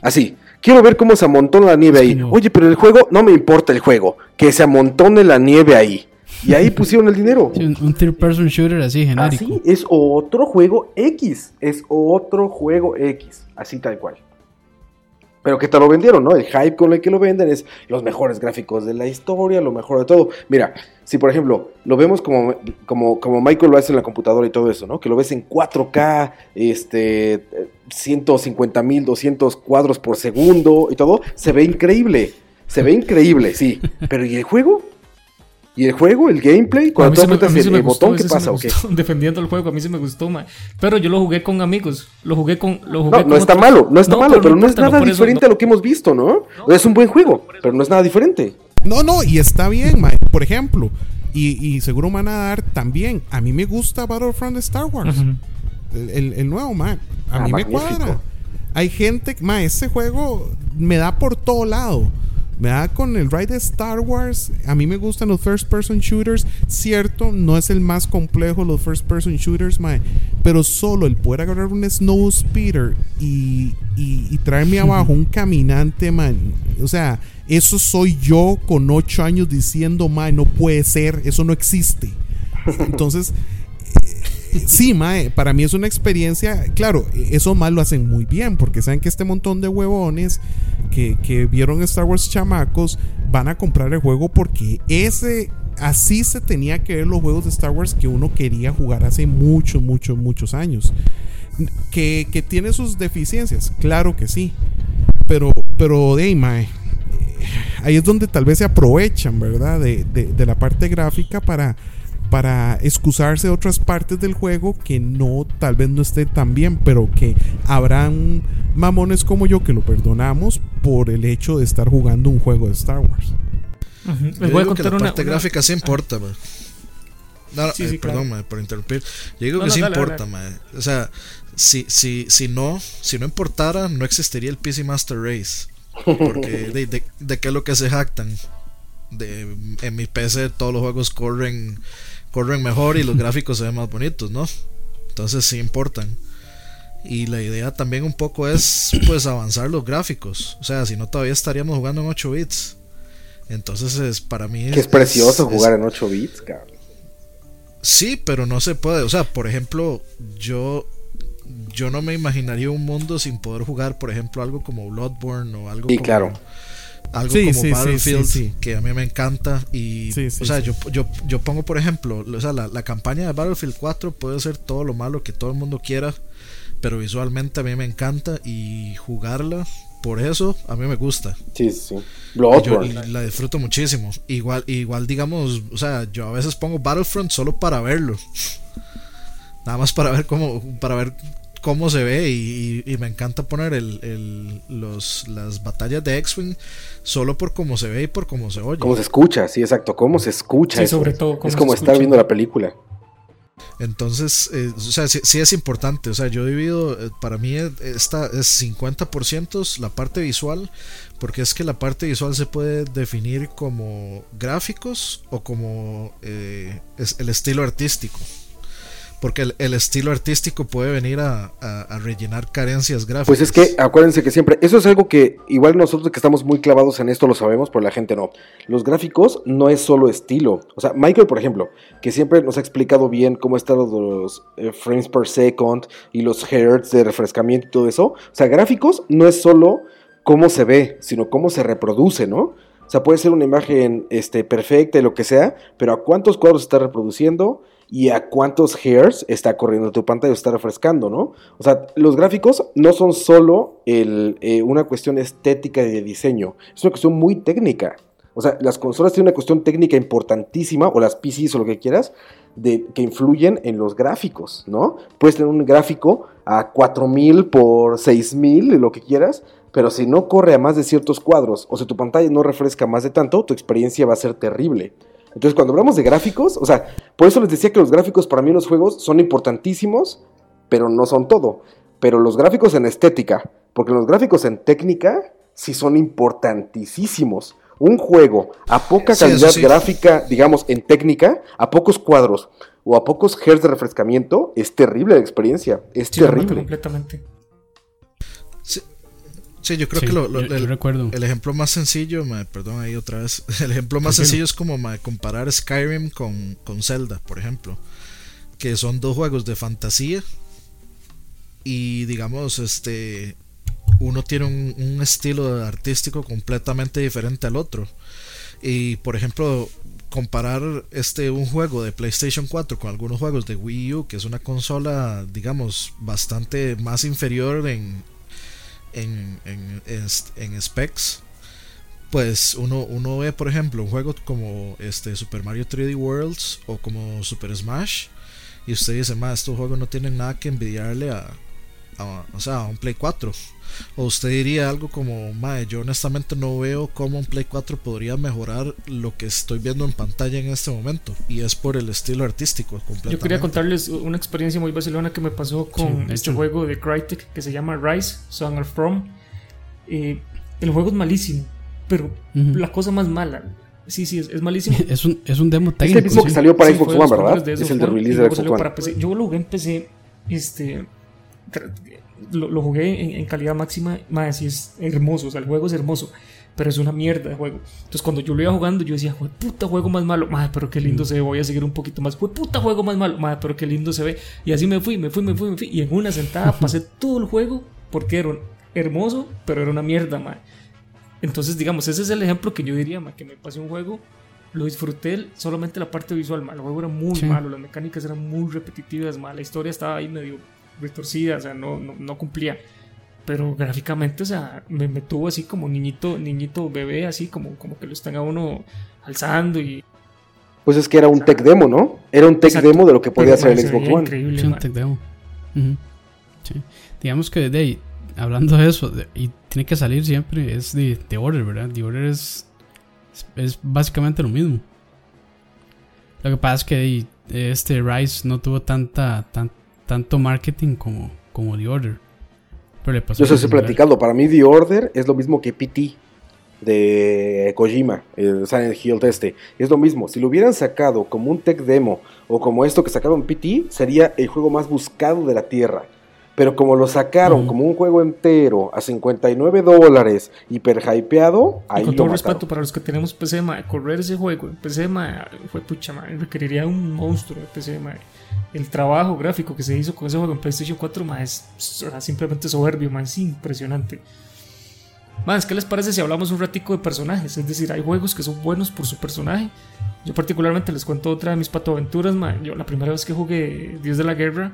Así. Quiero ver cómo se amontona la nieve ahí. Oye, pero el juego, no me importa el juego. Que se amontone la nieve ahí. Y ahí pusieron el dinero. Sí, un, un third person shooter así genérico. Así es otro juego X. Es otro juego X. Así tal cual. Pero que te lo vendieron, ¿no? El hype con el que lo venden es los mejores gráficos de la historia, lo mejor de todo. Mira, si por ejemplo lo vemos como, como, como Michael lo hace en la computadora y todo eso, ¿no? Que lo ves en cuatro K, este, ciento cincuenta mil doscientos cuadros por segundo y todo. Se ve increíble. Se ve increíble, sí. Pero ¿y el juego? Y el juego, el gameplay, cuando tú apretas el botón, ¿qué pasa? Okay. Defendiendo el juego, a mí sí me gustó, man. Pero yo lo jugué con amigos, lo jugué con... Lo jugué no, con no está otros. malo, no está no, malo, pero, pero no importa, es nada no, diferente eso, no. a lo que hemos visto, ¿no? no es un buen juego, pero no es nada diferente. No, no, y está bien, man. Por ejemplo, y, y seguro van a dar también, a mí me gusta Battlefront de Star Wars. Uh-huh. El, el, el nuevo, man. A ah, mí magnífico. me cuadra. Hay gente, man, ese juego me da por todo lado. ¿verdad? Con el ride de Star Wars, a mí me gustan los first person shooters. Cierto, no es el más complejo los first person shooters, mae, pero solo el poder agarrar un snow speeder y, y, y traerme abajo un caminante, mae, o sea, eso soy yo con ocho años diciendo, mae, no puede ser, eso no existe. Entonces sí, mae, para mí es una experiencia. Claro, eso más lo hacen muy bien, porque saben que este montón de huevones que, que vieron Star Wars chamacos van a comprar el juego, porque ese, así se tenía que ver los juegos de Star Wars que uno quería jugar hace muchos, muchos, muchos años. Que, que tiene sus deficiencias, claro que sí, pero, pero de ahí, mae, ahí es donde tal vez se aprovechan, ¿verdad? De, de, de la parte gráfica para para excusarse de otras partes del juego que no, tal vez no esté tan bien, pero que habrán mamones como yo que lo perdonamos por el hecho de estar jugando un juego de Star Wars. Uh-huh. Les voy a contar que la parte una, gráfica una... sí importa, ah. man. No, sí, sí, eh, claro. Perdón, man, por interrumpir. Yo digo no, que no, sí dale, importa, dale. Man. O sea, si, si, si no, si no importara, no existiría el P C Master Race, porque de, de, de qué es lo que se jactan. De, en mi P C todos los juegos corren corren mejor y los gráficos se ven más bonitos, ¿no? Entonces sí importan. Y la idea también un poco es, pues, avanzar los gráficos. O sea, si no todavía estaríamos jugando en ocho bits. Entonces es, para mí que es, es precioso es, jugar es, en ocho bits, cabrón. Sí, pero no se puede. O sea, por ejemplo, yo yo no me imaginaría un mundo sin poder jugar, por ejemplo, algo como Bloodborne o algo sí, como... claro. Algo sí, como sí, Battlefield, sí, sí, sí. que a mí me encanta. Y sí, sí, o sea, sí. yo, yo, yo pongo, por ejemplo, o sea, la, la campaña de Battlefield cuatro puede ser todo lo malo que todo el mundo quiera, pero visualmente a mí me encanta y jugarla, por eso a mí me gusta. Sí, sí. Bloodborne. Yo la disfruto muchísimo. Igual, igual digamos, o sea, yo a veces pongo Battlefront solo para verlo. Nada más para ver cómo, para ver cómo se ve, y, y, y me encanta poner el, el, los, las batallas de X-Wing solo por cómo se ve y por cómo se oye. Cómo se escucha, sí, exacto, cómo se escucha. Sí, sobre todo cómo es, como estar viendo la película. Entonces, eh, o sea, sí, sí es importante. O sea, yo divido, eh, para mí esta es cincuenta por ciento la parte visual, porque es que la parte visual se puede definir como gráficos o como eh, es el estilo artístico. Porque el, el estilo artístico puede venir a, a, a rellenar carencias gráficas. Pues es que acuérdense que siempre, eso es algo que igual nosotros que estamos muy clavados en esto lo sabemos, pero la gente no. Los gráficos no es solo estilo. O sea, Michael, por ejemplo, que siempre nos ha explicado bien cómo están los, los eh, frames per second y los hertz de refrescamiento y todo eso. O sea, gráficos no es solo cómo se ve, sino cómo se reproduce, ¿no? O sea, puede ser una imagen este, perfecta y lo que sea, pero a cuántos cuadros se está reproduciendo y a cuántos hertz está corriendo tu pantalla o está refrescando, ¿no? O sea, los gráficos no son solo el, eh, una cuestión estética y de diseño, es una cuestión muy técnica. O sea, las consolas tienen una cuestión técnica importantísima, o las P Cs o lo que quieras, de, que influyen en los gráficos, ¿no? Puedes tener un gráfico a cuatro mil por seis mil, lo que quieras, pero si no corre a más de ciertos cuadros, o si tu pantalla no refresca más de tanto, tu experiencia va a ser terrible. Entonces, cuando hablamos de gráficos, o sea, por eso les decía que los gráficos para mí en los juegos son importantísimos, pero no son todo. Pero los gráficos en estética, porque los gráficos en técnica sí son importantísimos. Un juego a poca sí, calidad sí. gráfica, digamos, en técnica, a pocos cuadros o a pocos hertz de refrescamiento, es terrible la experiencia, es sí, terrible. Completamente. Sí. Sí, yo creo sí, que lo, lo, yo, el, yo el ejemplo más sencillo, ma, perdón ahí otra vez, el ejemplo más ¿Qué? sencillo es como ma, comparar Skyrim con, con Zelda, por ejemplo, que son dos juegos de fantasía y digamos, este, uno tiene un, un estilo artístico completamente diferente al otro. Y por ejemplo, comparar este un juego de PlayStation cuatro con algunos juegos de Wii U, que es una consola, digamos, bastante más inferior en... En, en, en, en specs, pues uno, uno ve por ejemplo un juego como este Super Mario tres D Worlds o como Super Smash y usted dice, más estos juegos no tienen nada que envidiarle a, a, o sea, a un Play cuatro. O usted diría algo como, mae, yo honestamente no veo cómo un Play cuatro podría mejorar lo que estoy viendo en pantalla en este momento, y es por el estilo artístico completamente. Yo quería contarles una experiencia muy vacilona que me pasó con sí, este sí. juego de Crytek que se llama Rise, Son of From. Eh, el juego es malísimo, pero uh-huh. la cosa más mala. Sí, sí, es, es malísimo. Es un, es un demo técnico. Es el mismo sí. que salió para sí, Xbox One, ¿verdad? Es el de release de Xbox One. Yo lo jugué en P C, este, lo, lo jugué en, en calidad máxima, más y es hermoso, o sea, el juego es hermoso, pero es una mierda de juego. Entonces cuando yo lo iba jugando, yo decía, jue puta juego más malo, madre, pero qué lindo se ve, voy a seguir un poquito más, jue puta juego más malo, madre, pero qué lindo se ve. Y así me fui, me fui, me fui, me fui, y en una sentada pasé todo el juego porque era hermoso, pero era una mierda, madre. Entonces, digamos, ese es el ejemplo que yo diría, ma, que me pasé un juego, lo disfruté solamente la parte visual, ma, el juego era muy sí. malo, las mecánicas eran muy repetitivas, ma, la historia estaba ahí medio retorcida, o sea, no, no, no cumplía. Pero gráficamente, o sea, me, me tuvo así como niñito, niñito bebé, así como, como que lo están a uno alzando y... Pues es que era un o sea, tech demo, ¿no? Era un tech exacto, demo de lo que podía hacer el Xbox One. Increíble, sí, un tech demo. Uh-huh. Sí. Digamos que desde ahí... Hablando de eso, de, y tiene que salir siempre, es de, de Order, ¿verdad? The Order es, es, es básicamente lo mismo. Lo que pasa es que de, este Rise no tuvo tanta tan, tanto marketing como, como The Order. Pero le pasó. Yo estoy platicando, para mí The Order es lo mismo que P T de Kojima, el Silent Hill este. Es lo mismo, si lo hubieran sacado como un tech demo o como esto que sacaron P T, sería el juego más buscado de la tierra. Pero como lo sacaron uh-huh. como un juego entero a cincuenta y nueve dólares, hiper hypeado, ahí con todo lo respeto para los que tenemos P C, ma, correr ese juego en P C, ma, fue pucha, ma, requeriría un monstruo de P C, ma. El trabajo gráfico que se hizo con ese juego en PlayStation cuatro, ma, es, o sea, simplemente soberbio, ma, es impresionante. Más, ¿qué les parece si hablamos un ratico de personajes? Es decir, hay juegos que son buenos por su personaje. Yo particularmente les cuento otra de mis patoaventuras, ma. Yo la primera vez que jugué Dios de la Guerra,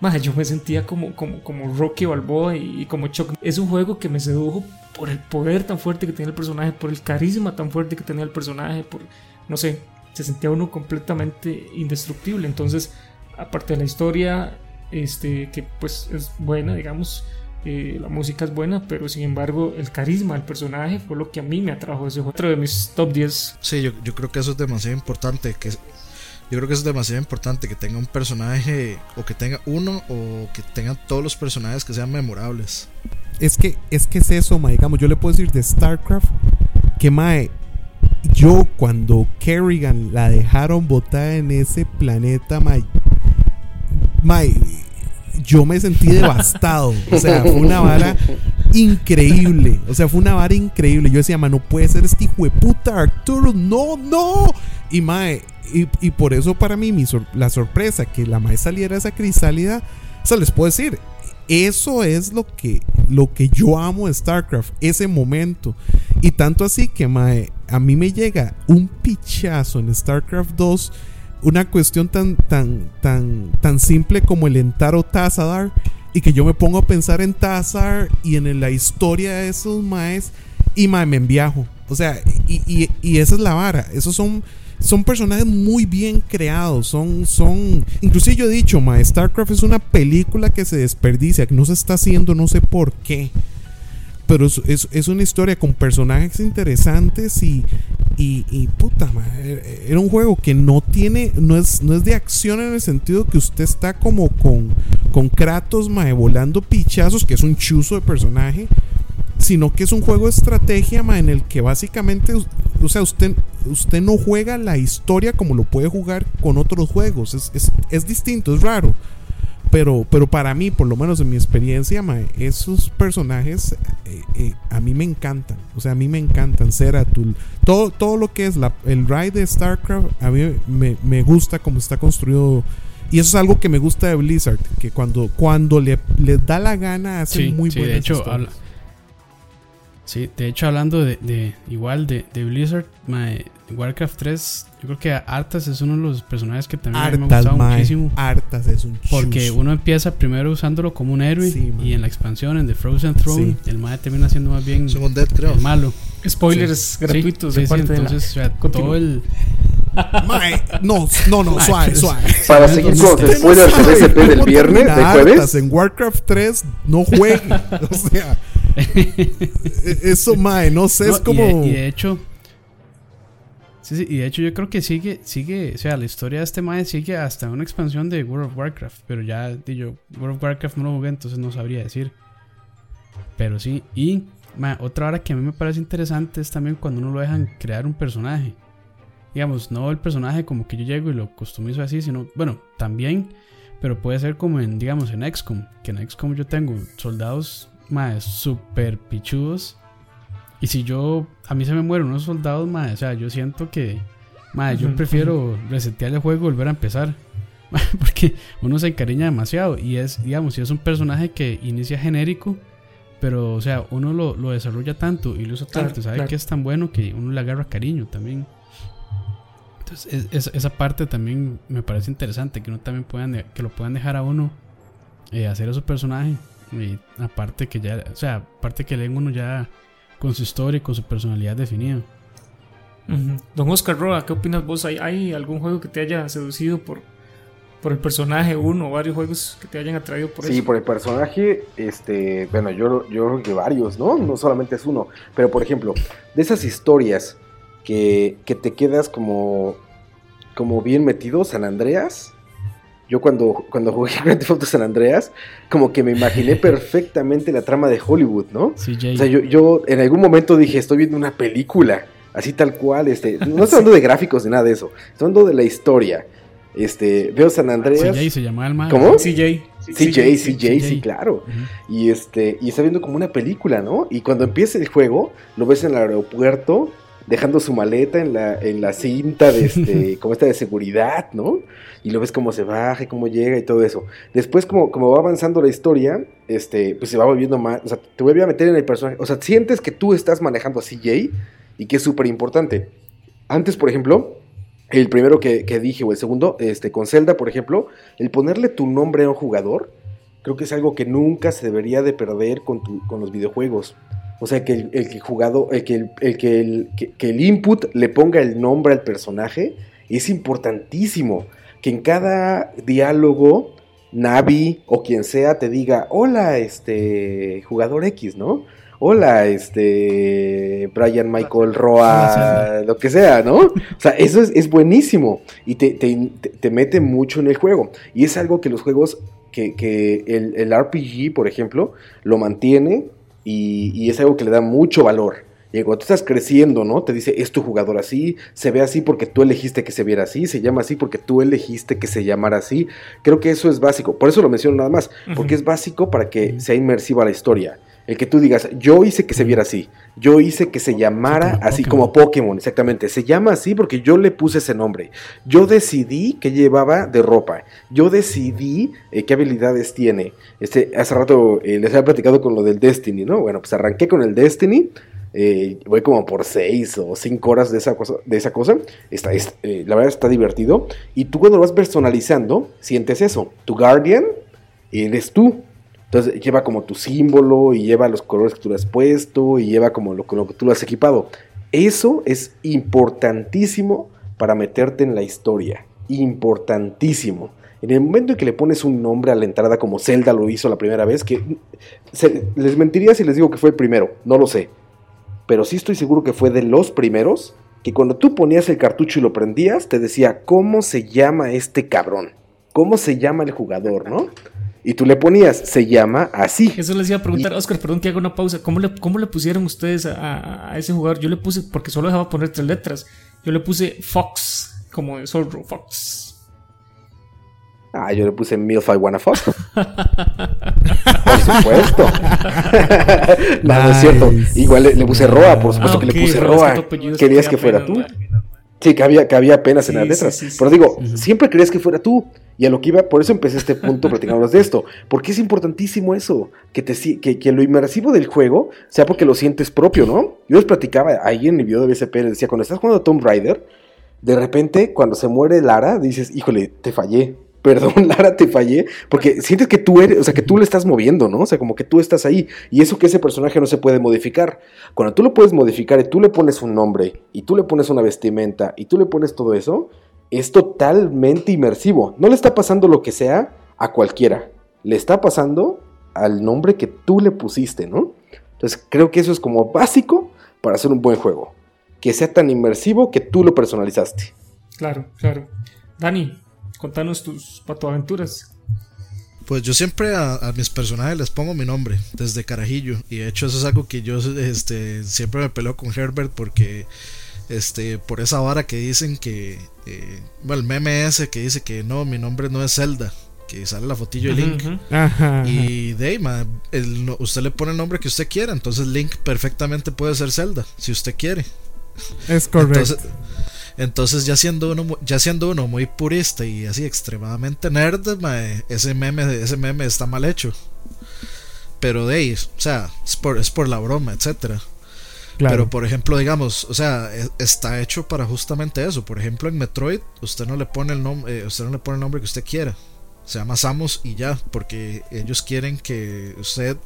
ma, yo me sentía como, como, como Rocky Balboa y, y como Chuck. Es un juego que me sedujo por el poder tan fuerte que tenía el personaje, por el carisma tan fuerte que tenía el personaje, por, no sé, se sentía uno completamente indestructible. Entonces, aparte de la historia, este, que pues es buena, digamos, eh, la música es buena, pero sin embargo el carisma del personaje fue lo que a mí me atrajo ese juego. Otro de mis top diez. Sí, yo, yo creo que eso es demasiado importante, que... Yo creo que es demasiado importante que tenga un personaje, o que tenga uno, o que tengan todos los personajes que sean memorables. Es que es que es eso, mae, digamos, yo le puedo decir de Starcraft que, mae, yo cuando Kerrigan la dejaron botada en ese planeta, mae, mae, yo me sentí devastado, o sea, fue una vara increíble, o sea, fue una vara increíble. Yo decía, mae, no puede ser este hijo de puta Arturo, no, no, y mae. Y, y por eso para mí mi sor- la sorpresa que la mae saliera esa crisálida, o sea, les puedo decir, eso es lo que, lo que yo amo de Starcraft, ese momento. Y tanto así que, mae, a mí me llega un pichazo en Starcraft dos, una cuestión tan, tan, tan, tan simple como el entrar o Tazadar, y que yo me pongo a pensar en Tazadar y en la historia de esos maes, y mae, me enviajo. O sea, y, y, y esa es la vara, esos son... Son personajes muy bien creados, son, son... Inclusive yo he dicho, ma, Starcraft es una película que se desperdicia, que no se está haciendo, no sé por qué. Pero es, es, es una historia con personajes interesantes y... Y, y puta, ma, era un juego que no tiene... No es, no es de acción en el sentido que usted está como con, con Kratos, ma, volando pichazos, que es un chuzo de personaje. Sino que es un juego de estrategia, ma, en el que básicamente, o sea, usted, usted no juega la historia como lo puede jugar con otros juegos. Es, es, es distinto, es raro. Pero, pero para mí, por lo menos en mi experiencia, ma, esos personajes eh, eh, a mí me encantan. O sea, a mí me encantan. Ceratul, todo, todo lo que es la, el raid de Starcraft, a mí me, me gusta cómo está construido. Y eso es algo que me gusta de Blizzard, que cuando, cuando le, le da la gana hace sí, muy sí, buenas historias. Sí, de hecho, hablando de, de igual de, de Blizzard, mae, Warcraft tres, yo creo que Arthas es uno de los personajes que también Arthas, me ha gustado mae. muchísimo. Arthas es un chuzo. Porque uno empieza primero usándolo como un héroe, sí, y en la expansión, en The Frozen Throne, sí. el mae termina siendo más bien el malo. Spoilers sí. gratuitos sí, de sí, parte sí, entonces, de la... o sea, todo el... Mae, no, no, no, mae, suave, suave. Para seguir con los spoilers del S P del viernes, de jueves. Arthas en Warcraft tres no jueguen, o sea... Eso, mae, no sé, no, es como... Y de, y de hecho... Sí, sí, y de hecho yo creo que sigue, sigue, o sea, la historia de este mae sigue hasta una expansión de World of Warcraft, pero ya, yo World of Warcraft no lo jugué, entonces no sabría decir. Pero sí, y Ma, otra hora que a mí me parece interesante es también cuando uno lo dejan crear un personaje. Digamos, no el personaje como que yo llego y lo customizo así, sino, bueno, también, pero puede ser como en, digamos, en X COM, que en X COM yo tengo soldados más super pichudos, y si yo, a mí se me mueren unos soldados, más, o sea, yo siento que, más, yo prefiero resetear el juego y volver a empezar, más, porque uno se encariña demasiado, y es, digamos, si es un personaje que inicia genérico, pero, o sea, uno lo, lo desarrolla tanto y lo usa tanto, claro, sabe claro. que es tan bueno que uno le agarra cariño también. Entonces, es, esa parte también me parece interesante, que uno también puedan, que lo puedan dejar a uno eh, hacer a su personaje, y aparte que ya, o sea, aparte que le den uno ya con su historia y con su personalidad definida. Uh-huh. Don Oscar Roa, ¿qué opinas vos? ¿Hay, ¿Hay algún juego que te haya seducido por, por el personaje, uno o varios juegos que te hayan atraído por sí, eso? Sí, por el personaje, este, bueno, yo, yo creo que varios, ¿no? No solamente es uno, pero por ejemplo, de esas historias que, que te quedas como, como bien metido, San Andreas. Yo cuando, cuando jugué Grand Theft Auto San Andreas, como que me imaginé perfectamente la trama de Hollywood, ¿no? Sí, o sea, yo, yo en algún momento dije, estoy viendo una película, así tal cual, este, no estoy hablando de gráficos ni nada de eso, estoy hablando de la historia. Este, veo San Andreas. C J se llamaba el man. ¿Cómo? C J. C J, C J, C J, sí, claro. Uh-huh. Y este, y está viendo como una película, ¿no? Y cuando empieza el juego, lo ves en el aeropuerto, dejando su maleta en la, en la cinta de este, como esta de seguridad, ¿no? Y lo ves cómo se baja y cómo llega y todo eso. Después, como, como va avanzando la historia, este, pues se va volviendo más, o sea, te voy a meter en el personaje, o sea, sientes que tú estás manejando a C J y que es súper importante. Antes, por ejemplo, el primero que, que dije, o el segundo, este, con Zelda, por ejemplo, el ponerle tu nombre a un jugador, creo que es algo que nunca se debería de perder con, tu, con los videojuegos. O sea, que el, el que jugado, el que el, el, que, el que, que el input le ponga el nombre al personaje es importantísimo. Que en cada diálogo, Navi o quien sea te diga, hola, este, jugador X, ¿no? Hola, este, Brian, Michael, Roa, lo que sea, ¿no? O sea, eso es, es buenísimo y te, te, te mete mucho en el juego. Y es algo que los juegos, que, que el, el R P G, por ejemplo, lo mantiene. Y, y es algo que le da mucho valor. Y cuando tú estás creciendo, ¿no? Te dice, es tu jugador así, se ve así porque tú elegiste que se viera así, se llama así porque tú elegiste que se llamara así. Creo que eso es básico, por eso lo menciono nada más, porque es básico para que sea inmersiva la historia. El que tú digas, yo hice que se viera así, yo hice que se llamara así como Pokémon, exactamente. Se llama así porque yo le puse ese nombre. Yo decidí qué llevaba de ropa. Yo decidí eh, qué habilidades tiene. Este, hace rato eh, les había platicado con lo del Destiny, ¿no? Bueno, pues arranqué con el Destiny. Eh, voy como por seis o cinco horas de esa cosa. De esa cosa. Está, es, eh, la verdad está divertido. Y tú cuando lo vas personalizando, sientes eso. Tu Guardian eres tú. Entonces lleva como tu símbolo y lleva los colores que tú le has puesto y lleva como lo, lo que tú lo has equipado. Eso es importantísimo para meterte en la historia. Importantísimo. En el momento en que le pones un nombre a la entrada como Zelda lo hizo la primera vez, que se, les mentiría si les digo que fue el primero, no lo sé. Pero sí estoy seguro que fue de los primeros que cuando tú ponías el cartucho y lo prendías, te decía, ¿cómo se llama este cabrón? ¿Cómo se llama el jugador, no? Y tú le ponías, se llama así. Eso les iba a preguntar, y... Oscar, perdón que haga una pausa. ¿Cómo le, cómo le pusieron ustedes a, a, a ese jugador? Yo le puse, porque solo dejaba poner tres letras. Yo le puse Fox, como de zorro, Fox. Ah, yo le puse Milf I Wanna Fox. Por supuesto. No, no es cierto. Igual le, le puse Roa, por supuesto ah, okay, que le puse Roa. Que ¿Querías que fuera pena, tú? Sí, que había, que había apenas en sí, las letras. Sí, sí, Pero digo, sí, sí. siempre creías que fuera tú. Y a lo que iba, por eso empecé este punto platicándonos de esto. Porque es importantísimo eso. Que, te, que, que lo inmersivo del juego sea porque lo sientes propio, ¿no? Yo les platicaba ahí en mi video de B C P, les decía, cuando estás jugando a Tomb Raider, de repente, cuando se muere Lara, dices, híjole, te fallé. Perdón, Lara, te fallé. Porque sientes que tú eres, o sea, que tú le estás moviendo, ¿no? O sea, como que tú estás ahí. Y eso que ese personaje no se puede modificar. Cuando tú lo puedes modificar y tú le pones un nombre, y tú le pones una vestimenta, y tú le pones todo eso, es totalmente inmersivo. No le está pasando lo que sea a cualquiera. Le está pasando al nombre que tú le pusiste, ¿no? Entonces, creo que eso es como básico para hacer un buen juego. Que sea tan inmersivo que tú lo personalizaste. Claro, claro. Dani, contanos tus patoaventuras. Pues yo siempre a, a mis personajes les pongo mi nombre desde carajillo, y de hecho eso es algo que yo este, siempre me peleo con Herbert, porque este, por esa vara que dicen que eh, bueno, el meme ese que dice que no, mi nombre no es Zelda, que sale la fotillo de Link, uh-huh. Ajá, y Dayma, el, usted le pone el nombre que usted quiera, entonces Link perfectamente puede ser Zelda si usted quiere. Es correcto. Entonces, entonces ya siendo uno ya siendo uno muy purista y así extremadamente nerd, mae, ese meme ese meme está mal hecho. Pero de ahí, o sea, es por, es por la broma, etcétera. Claro. Pero por ejemplo, digamos, o sea, es, está hecho para justamente eso. Por ejemplo, en Metroid, usted no le pone el nombre, eh, usted no le pone el nombre que usted quiera. Se llama Samus y ya, porque ellos quieren que usted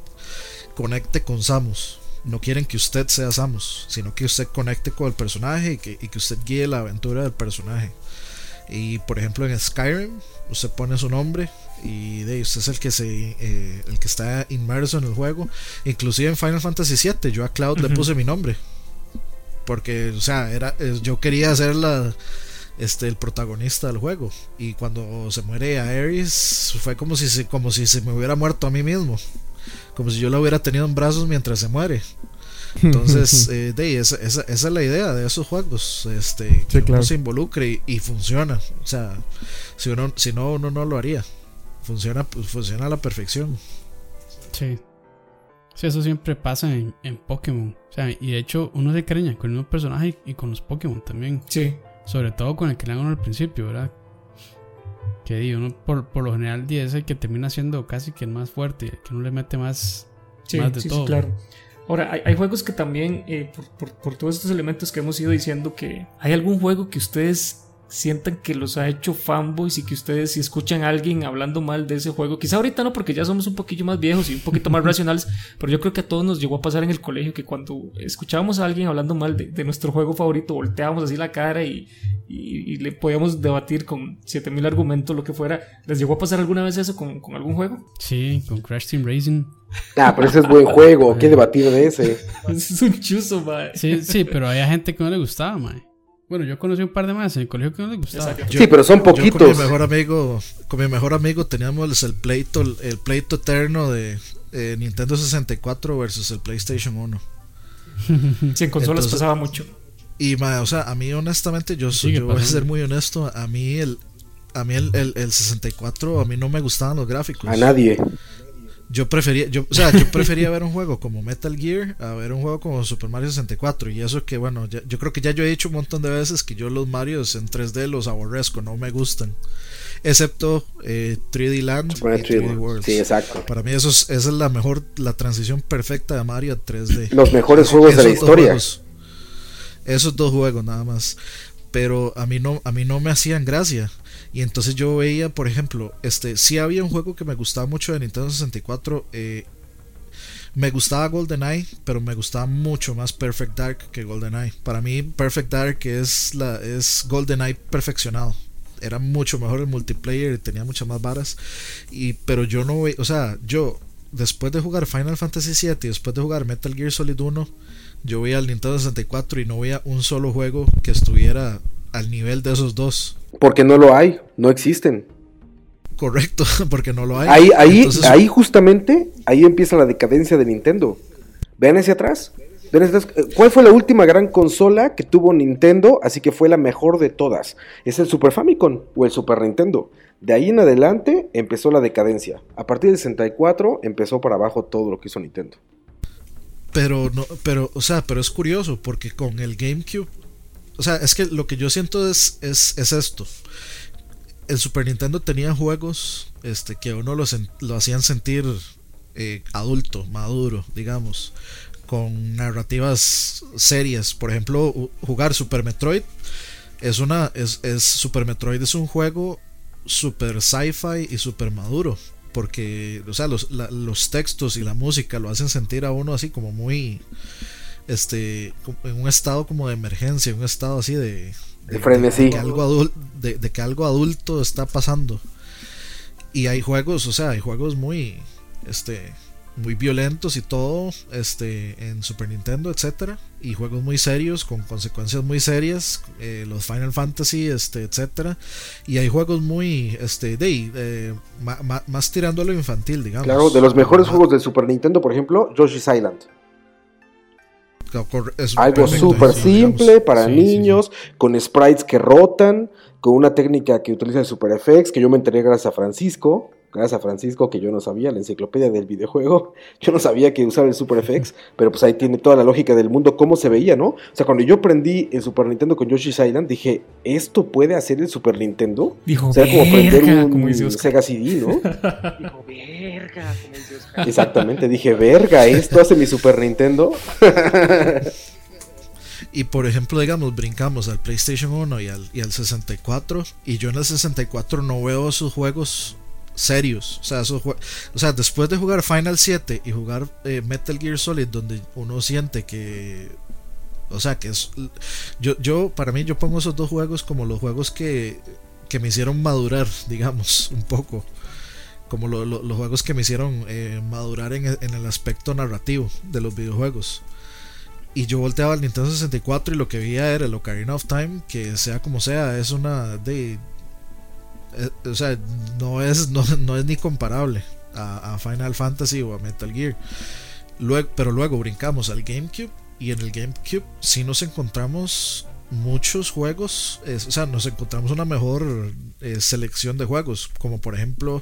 conecte con Samus. No quieren que usted sea Samus, sino que usted conecte con el personaje y que, y que usted guíe la aventura del personaje. Y por ejemplo en Skyrim, usted pone su nombre y de, usted es el que, se, eh, el que está inmerso en el juego. Inclusive en Final Fantasy siete yo a Cloud uh-huh. le puse mi nombre, porque o sea, era, yo quería ser la, este, el protagonista del juego. Y cuando se muere Aerys fue como si se, como si se me hubiera muerto a mí mismo, como si yo la hubiera tenido en brazos mientras se muere. Entonces eh, de, esa, esa, esa es la idea de esos juegos, este, sí, que claro. uno se involucre y, y funciona. O sea, si uno si no uno no lo haría. Funciona, pues, funciona a la perfección. Sí. Sí, eso siempre pasa en, en Pokémon. O sea, y de hecho uno se creña con un personaje y con los Pokémon también. Sí. Sobre todo con el que le dan uno al principio, ¿verdad? Que uno por, por lo general es el que termina siendo casi que el más fuerte, el que no le mete más, sí, más de sí, todo. Sí, claro. Ahora, hay, hay juegos que también, eh, por, por, por todos estos elementos que hemos ido diciendo, que ¿hay algún juego que ustedes sientan que los ha hecho fanboys y que ustedes, si escuchan a alguien hablando mal de ese juego, quizá ahorita no, porque ya somos un poquillo más viejos y un poquito más racionales, pero yo creo que a todos nos llegó a pasar en el colegio que cuando escuchábamos a alguien hablando mal de, de nuestro juego favorito, volteábamos así la cara y, y, y le podíamos debatir con siete mil argumentos, lo que fuera? ¿Les llegó a pasar alguna vez eso con, con algún juego? Sí, con Crash Team Racing. Ah, pero ese es buen juego, ¿qué debatir de ese? Es un chuzo, mae. Sí, sí, pero había gente que no le gustaba, mae. Bueno, yo conocí un par de más en el colegio que no les gustaba. Yo, sí, pero son poquitos. Yo con mi mejor amigo, con mi mejor amigo teníamos el pleito, el pleito eterno de eh, Nintendo sesenta y cuatro versus el PlayStation uno. Sí, en consolas entonces, pasaba mucho. Y ma, o sea, a mí honestamente, yo, yo voy a ser muy honesto, a mí el, a mí el, el, el sesenta y cuatro, a mí no me gustaban los gráficos. A nadie. Yo prefería, yo, o sea, yo prefería ver un juego como Metal Gear a ver un juego como Super Mario sesenta y cuatro. Y eso que, bueno, ya, yo creo que ya yo he dicho un montón de veces que yo los Marios en tres D los aborrezco, no me gustan. Excepto eh, tres D Land y tres D Worlds. Sí, exacto. Para mí eso es, esa es la mejor, la transición perfecta de Mario a tres D. Los mejores juegos esos de la historia. Juegos, esos dos juegos nada más. Pero a mí no, a mí no me hacían gracia. Y entonces yo veía, por ejemplo, este, sí había un juego que me gustaba mucho de Nintendo sesenta y cuatro, eh, me gustaba GoldenEye, pero me gustaba mucho más Perfect Dark que GoldenEye. Para mí Perfect Dark es, la, es GoldenEye perfeccionado. Era mucho mejor el multiplayer, tenía muchas más varas. Y, pero yo no veía, o sea, yo después de jugar Final Fantasy siete y después de jugar Metal Gear Solid uno, yo veía el Nintendo sesenta y cuatro y no veía un solo juego que estuviera al nivel de esos dos. Porque no lo hay, no existen. Correcto, porque no lo hay. Ahí, ahí, entonces, ahí justamente, ahí empieza la decadencia de Nintendo. Vean hacia atrás. Vean hacia atrás. ¿Cuál fue la última gran consola que tuvo Nintendo? Así que fue la mejor de todas. Es el Super Famicom o el Super Nintendo. De ahí en adelante empezó la decadencia. A partir del sesenta y cuatro empezó para abajo todo lo que hizo Nintendo. Pero no, pero, o sea, pero es curioso porque con el GameCube. O sea, es que lo que yo siento es, es, es esto. El Super Nintendo tenía juegos este, que a uno lo, lo hacían sentir eh, adulto, maduro, digamos, con narrativas serias. Por ejemplo, jugar Super Metroid es una. Es, es, Super Metroid es un juego super sci-fi y super maduro. Porque, o sea, los, la, los textos y la música lo hacen sentir a uno así como muy. Este, en un estado como de emergencia, un estado así de, de, frenesí. de, que, algo adulto, de, de que algo adulto está pasando. Y hay juegos, o sea, hay juegos muy este, muy violentos y todo, este, en Super Nintendo, etcétera, y juegos muy serios con consecuencias muy serias, eh, los Final Fantasy, este, etcétera, y hay juegos muy, este, de, eh, ma, ma, más tirando a lo infantil, digamos. Claro, de los mejores ah. juegos de Super Nintendo, por ejemplo, Yoshi's Island. Es algo súper simple, digamos, para sí, niños, sí, sí. con sprites que rotan, con una técnica que utiliza el Super F X, que yo me enteré gracias a Francisco. Gracias a Francisco, que yo no sabía, la enciclopedia del videojuego, yo no sabía que usaba el Super F X, pero pues ahí tiene toda la lógica del mundo, cómo se veía, ¿no? O sea, cuando yo prendí el Super Nintendo con Yoshi's Island, dije, ¿esto puede hacer el Super Nintendo? Dijo, o sea, verga, como prender un como Sega C D, ¿no? Dijo, verga, como dice Oscar. Exactamente, dije, verga, ¿esto hace mi Super Nintendo? Y por ejemplo, digamos, brincamos al PlayStation uno y al, y al sesenta y cuatro, y yo en el sesenta y cuatro no veo esos juegos serios, o sea, esos jue- o sea, después de jugar Final siete y jugar eh, Metal Gear Solid, donde uno siente que, o sea, que es, yo, yo, para mí, yo pongo esos dos juegos como los juegos que, que me hicieron madurar, digamos, un poco, como lo, lo, los juegos que me hicieron eh, madurar en, en el aspecto narrativo de los videojuegos. Y yo volteaba al Nintendo sesenta y cuatro y lo que veía era el Ocarina of Time, que sea como sea, es una de... O sea, no es, no, no es ni comparable a, a Final Fantasy o a Metal Gear. Luego, pero luego brincamos al GameCube. Y en el GameCube sí nos encontramos muchos juegos. Es, o sea, nos encontramos una mejor eh, selección de juegos. Como por ejemplo,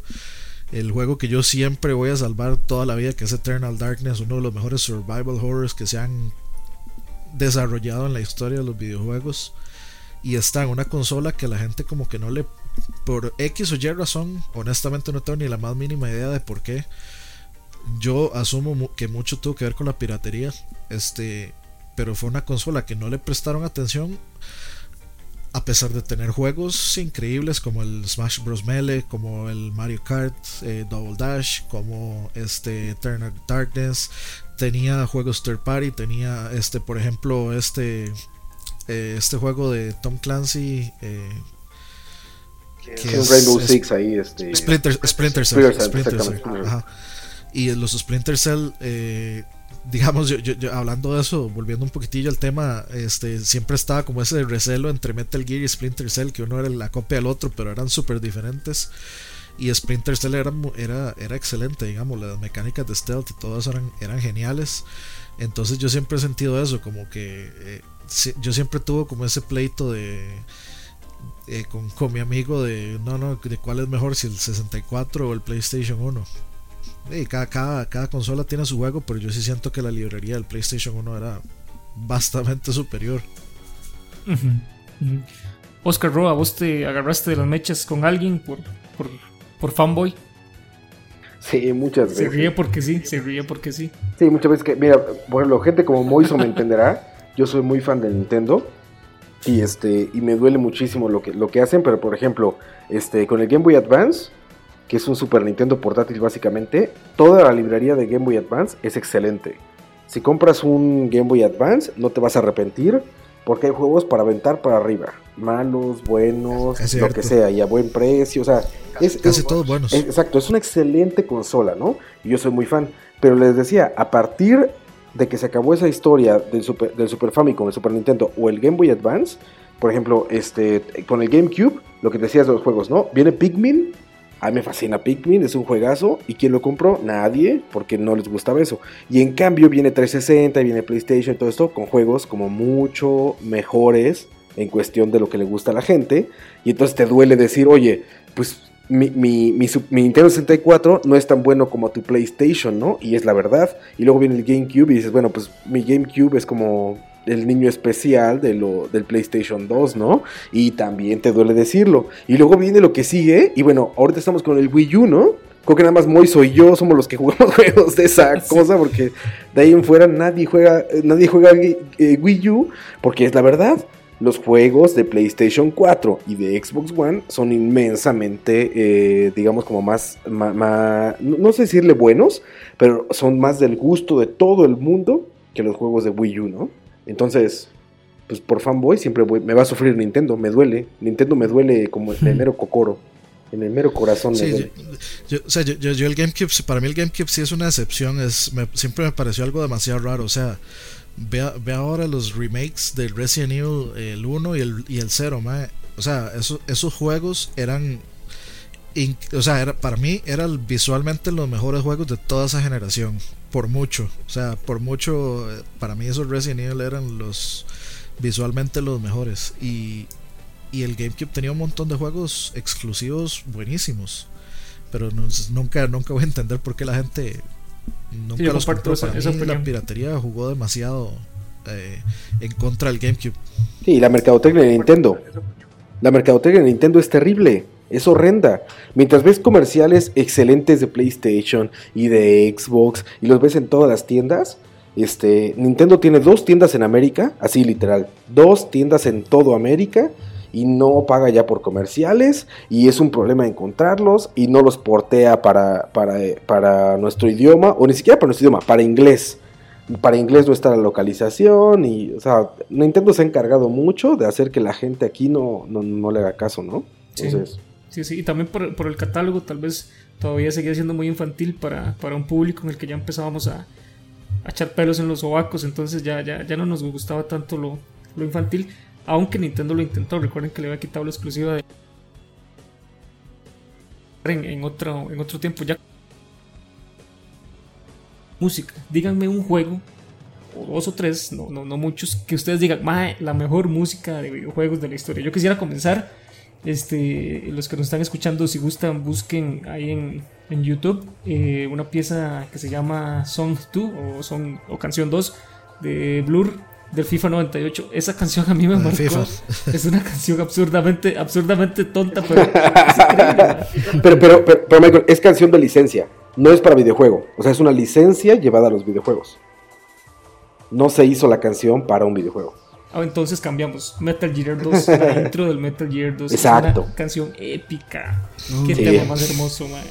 el juego que yo siempre voy a salvar toda la vida, que es Eternal Darkness, uno de los mejores survival horrors que se han desarrollado en la historia de los videojuegos. Y está en una consola que la gente como que no le... Por X o Y razón, honestamente no tengo ni la más mínima idea de por qué. Yo asumo que mucho tuvo que ver con la piratería, este, pero fue una consola que no le prestaron atención, a pesar de tener juegos increíbles como el Smash Bros. Melee, como el Mario Kart, eh, Double Dash, como este Eternal Darkness. Tenía juegos third party, tenía este, por ejemplo, este, eh, este juego de Tom Clancy, eh, que es Rainbow es, Six ahí, este... Splinter, Splinter Cell, Splinter Cell, Splinter Cell, Cell. Ajá. Y los Splinter Cell, eh, digamos, yo, yo, yo hablando de eso, volviendo un poquitillo al tema, este, siempre estaba como ese recelo entre Metal Gear y Splinter Cell, que uno era la copia del otro, pero eran súper diferentes. Y Splinter Cell era, era, era excelente, digamos, las mecánicas de stealth y todo eso eran, eran geniales. Entonces yo siempre he sentido eso, como que eh, yo siempre tuve como ese pleito de... Eh, con, con mi amigo de no, no, de cuál es mejor, si el sesenta y cuatro o el PlayStation uno. Eh, cada, cada, cada consola tiene su juego, pero yo sí siento que la librería del PlayStation uno era bastante superior. Uh-huh. Uh-huh. Oscar Roa, ¿vos te agarraste de las mechas con alguien por, por, por fanboy? Sí, muchas veces. Se ríe porque sí, se ríe porque sí. Sí, muchas veces que, mira, por ejemplo, gente como Moiso me entenderá, yo soy muy fan del Nintendo. Y este, y me duele muchísimo lo que, lo que hacen, pero por ejemplo, este, con el Game Boy Advance, que es un Super Nintendo portátil básicamente, toda la librería de Game Boy Advance es excelente. Si compras un Game Boy Advance, no te vas a arrepentir, porque hay juegos para aventar para arriba, malos, buenos, lo que sea, y a buen precio, o sea, es, casi es, todos buenos. Es, exacto, es una excelente consola, ¿no? Y yo soy muy fan, pero les decía, a partir de que se acabó esa historia del Super, del Super Famicom, el Super Nintendo o el Game Boy Advance, por ejemplo, este, con el GameCube, lo que decías de los juegos, ¿no? Viene Pikmin, a mí me fascina Pikmin, es un juegazo, ¿y quién lo compró? Nadie, porque no les gustaba eso. Y en cambio viene trescientos sesenta, viene PlayStation, todo esto, con juegos como mucho mejores en cuestión de lo que le gusta a la gente, y entonces te duele decir, oye, pues... Mi, mi, mi, mi Nintendo sesenta y cuatro no es tan bueno como tu PlayStation, ¿no? Y es la verdad. Y luego viene el GameCube y dices, bueno, pues mi GameCube es como el niño especial de lo, del PlayStation dos, ¿no? Y también te duele decirlo. Y luego viene lo que sigue, y bueno, ahorita estamos con el Wii U, ¿no? Creo que nada más Moiso y yo somos los que jugamos juegos de esa cosa, porque de ahí en fuera nadie juega, nadie juega eh, Wii U, porque es la verdad. Los juegos de PlayStation cuatro y de Xbox One son inmensamente, eh, digamos, como más, ma, ma, no sé decirle buenos, pero son más del gusto de todo el mundo que los juegos de Wii U, ¿no? Entonces, pues por fanboy siempre voy, me va a sufrir Nintendo, me duele. Nintendo me duele como el mero cocoro. en el mero corazón. Sí, de yo, yo, o sea, yo, yo, yo el GameCube, para mí el GameCube sí es una excepción, es, me, siempre me pareció algo demasiado raro, o sea, ve, ve ahora los remakes del Resident Evil, el uno y el, y el cero, mae. O sea, eso, esos juegos eran, in, o sea, era, para mí eran visualmente los mejores juegos de toda esa generación, por mucho, o sea, por mucho, para mí esos Resident Evil eran los visualmente los mejores, y y el GameCube tenía un montón de juegos exclusivos buenísimos, pero no, nunca nunca voy a entender por qué la gente nunca sí, los compró. Esa, esa la piratería jugó demasiado eh, en contra del GameCube. Sí, la mercadotecnia de Nintendo la mercadotecnia de Nintendo es terrible, es horrenda. Mientras ves comerciales excelentes de PlayStation y de Xbox y los ves en todas las tiendas, este, Nintendo tiene dos tiendas en América, así literal, dos tiendas en todo América, y no paga ya por comerciales, y es un problema encontrarlos, y no los portea para, para, para nuestro idioma, o ni siquiera para nuestro idioma, para inglés. Para inglés no está la localización, y, o sea, Nintendo se ha encargado mucho de hacer que la gente aquí no, no, no le haga caso, ¿no? Entonces... Sí, sí, sí, y también por, por el catálogo, tal vez todavía sigue siendo muy infantil para, para un público en el que ya empezábamos a, a echar pelos en los sobacos, entonces ya, ya, ya no nos gustaba tanto lo, lo infantil, aunque Nintendo lo intentó. Recuerden que le había quitado la exclusiva de... en, en, otro, en otro tiempo ya. Música, díganme un juego, o dos o tres, no, no, no muchos, que ustedes digan, mae, la mejor música de videojuegos de la historia. Yo quisiera comenzar, este, los que nos están escuchando, si gustan, busquen ahí en, en YouTube eh, una pieza que se llama Song dos o, Song, o Canción dos de Blur, del FIFA noventa y ocho. Esa canción a mí me marcó. FIFA. Es una canción absurdamente absurdamente tonta, pero es pero, pero, pero, pero Michael, es canción de licencia, no es para videojuego, o sea, es una licencia llevada a los videojuegos. No se hizo la canción para un videojuego. Ah, entonces cambiamos. Metal Gear dos, la intro del Metal Gear dos. Exacto. Es una canción épica. Mm, qué sí. Tema más hermoso, man.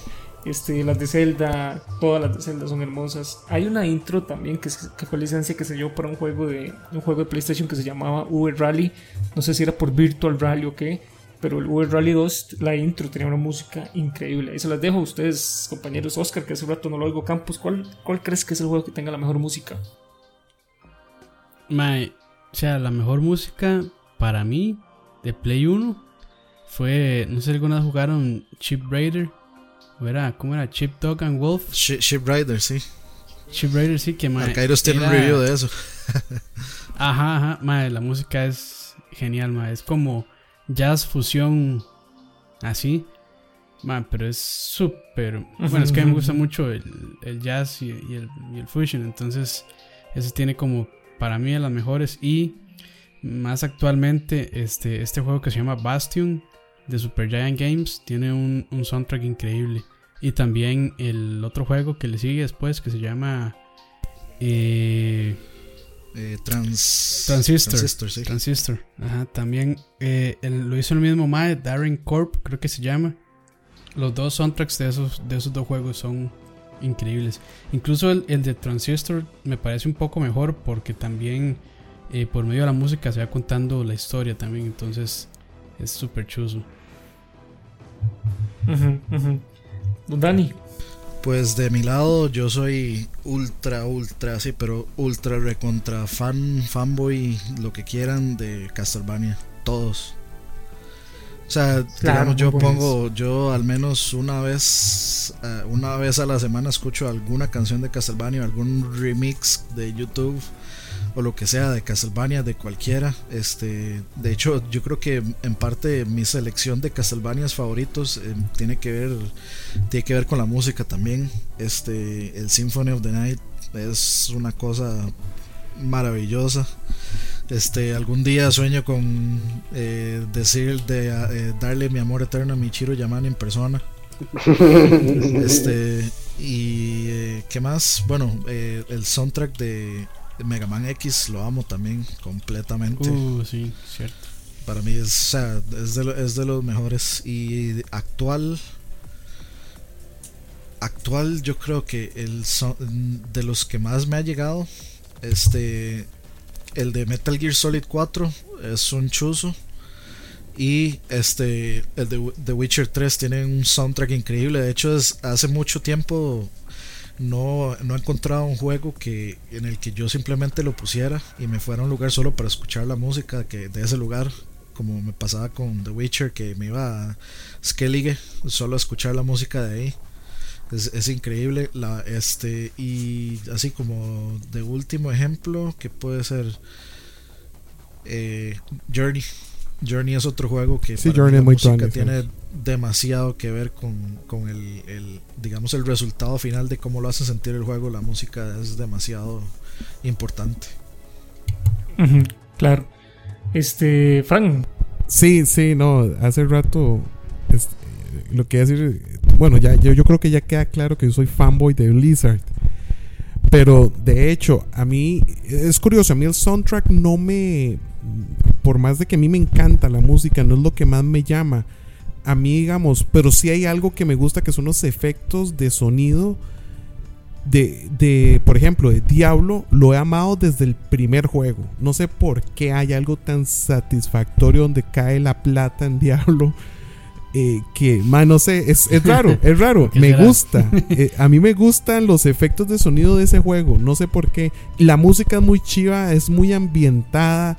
Este, las de Zelda, todas las de Zelda son hermosas. Hay una intro también que, que fue licencia que se dio para un juego de un juego de PlayStation que se llamaba V Rally. No sé si era por Virtual Rally o qué, pero el V Rally dos, la intro tenía una música increíble. Ahí se las dejo a ustedes, compañeros. Oscar, que hace rato no lo oigo, Campos, ¿cuál, cuál crees que es el juego que tenga la mejor música? Mae, o sea, la mejor música para mí de Play uno fue, no sé si alguna vez jugaron Chip Raider. Era, ¿Cómo era? Chip Dog and Wolf. Sh- Chip Rider, sí. Chip Rider, sí, que mae. Alcairos tiene era... un review de eso. Ajá, ajá, mae, la música es genial, mae. Es como jazz fusión, así. Mae, pero es súper. Uh-huh. Bueno, es que a mí me gusta mucho el, el jazz y, y, el, y el fusion. Entonces, eso tiene como para mí de las mejores. Y más actualmente, este, este juego que se llama Bastion, de Supergiant Games, tiene un, un soundtrack increíble. Y también el otro juego que le sigue después, que se llama eh, eh, trans, Transistor Transistor, sí. Transistor. Ajá, también eh, el, lo hizo el mismo mae, Darren Corp, creo que se llama. Los dos soundtracks de esos, de esos dos juegos son increíbles. Incluso el, el de Transistor me parece un poco mejor, porque también eh, por medio de la música se va contando la historia también. Entonces es súper chuzo. Uh-huh, uh-huh. Don Dani. Pues de mi lado, yo soy ultra, ultra, sí, pero ultra recontra fan, fanboy, lo que quieran, de Castlevania. Todos. O sea, claro, digamos, yo pongo, yo al menos una vez, uh, una vez a la semana escucho alguna canción de Castlevania, algún remix de YouTube o lo que sea de Castlevania, de cualquiera. Este, de hecho, yo creo que en parte mi selección de Castlevanias favoritos eh, tiene que ver tiene que ver con la música también. Este, el Symphony of the Night es una cosa maravillosa. Este, algún día sueño con eh, decir de eh, darle mi amor eterno a Michiru Yamane en persona. Este, y eh, ¿qué más? Bueno, eh, el soundtrack de Mega Man X lo amo también completamente. Uh, sí, cierto. Para mí es, o sea, es, de lo, es de los mejores. Y actual actual yo creo que el de los que más me ha llegado, este, el de Metal Gear Solid cuatro es un chuzo. Y este, el de The Witcher tres tiene un soundtrack increíble. De hecho, es, hace mucho tiempo no, no he encontrado un juego que, en el que yo simplemente lo pusiera y me fuera a un lugar solo para escuchar la música que de ese lugar, como me pasaba con The Witcher, que me iba a Skellige solo a escuchar la música de ahí. Es, es increíble. La, este, y así como de último ejemplo, que puede ser eh, Journey. Journey es otro juego que sí, Journey es muy grande, tiene sí. demasiado que ver con, con el, el, digamos, el resultado final de cómo lo hace sentir el juego. La música es demasiado importante. Uh-huh, claro. Este, Frank. Sí, sí, no, hace rato es, lo que decir, bueno, ya yo, yo creo que ya queda claro que yo soy fanboy de Blizzard. Pero de hecho, a mí es curioso, a mí el soundtrack no me, por más de que a mí me encanta la música, no es lo que más me llama. A mí, digamos, pero sí hay algo que me gusta, que son los efectos de sonido de, de por ejemplo, de Diablo. Lo he amado desde el primer juego. No sé por qué hay algo tan satisfactorio donde cae la plata en Diablo. Eh, que, man, no sé, es, es raro, es raro, me será? gusta, eh, a mí me gustan los efectos de sonido de ese juego, no sé por qué. La música es muy chiva, es muy ambientada.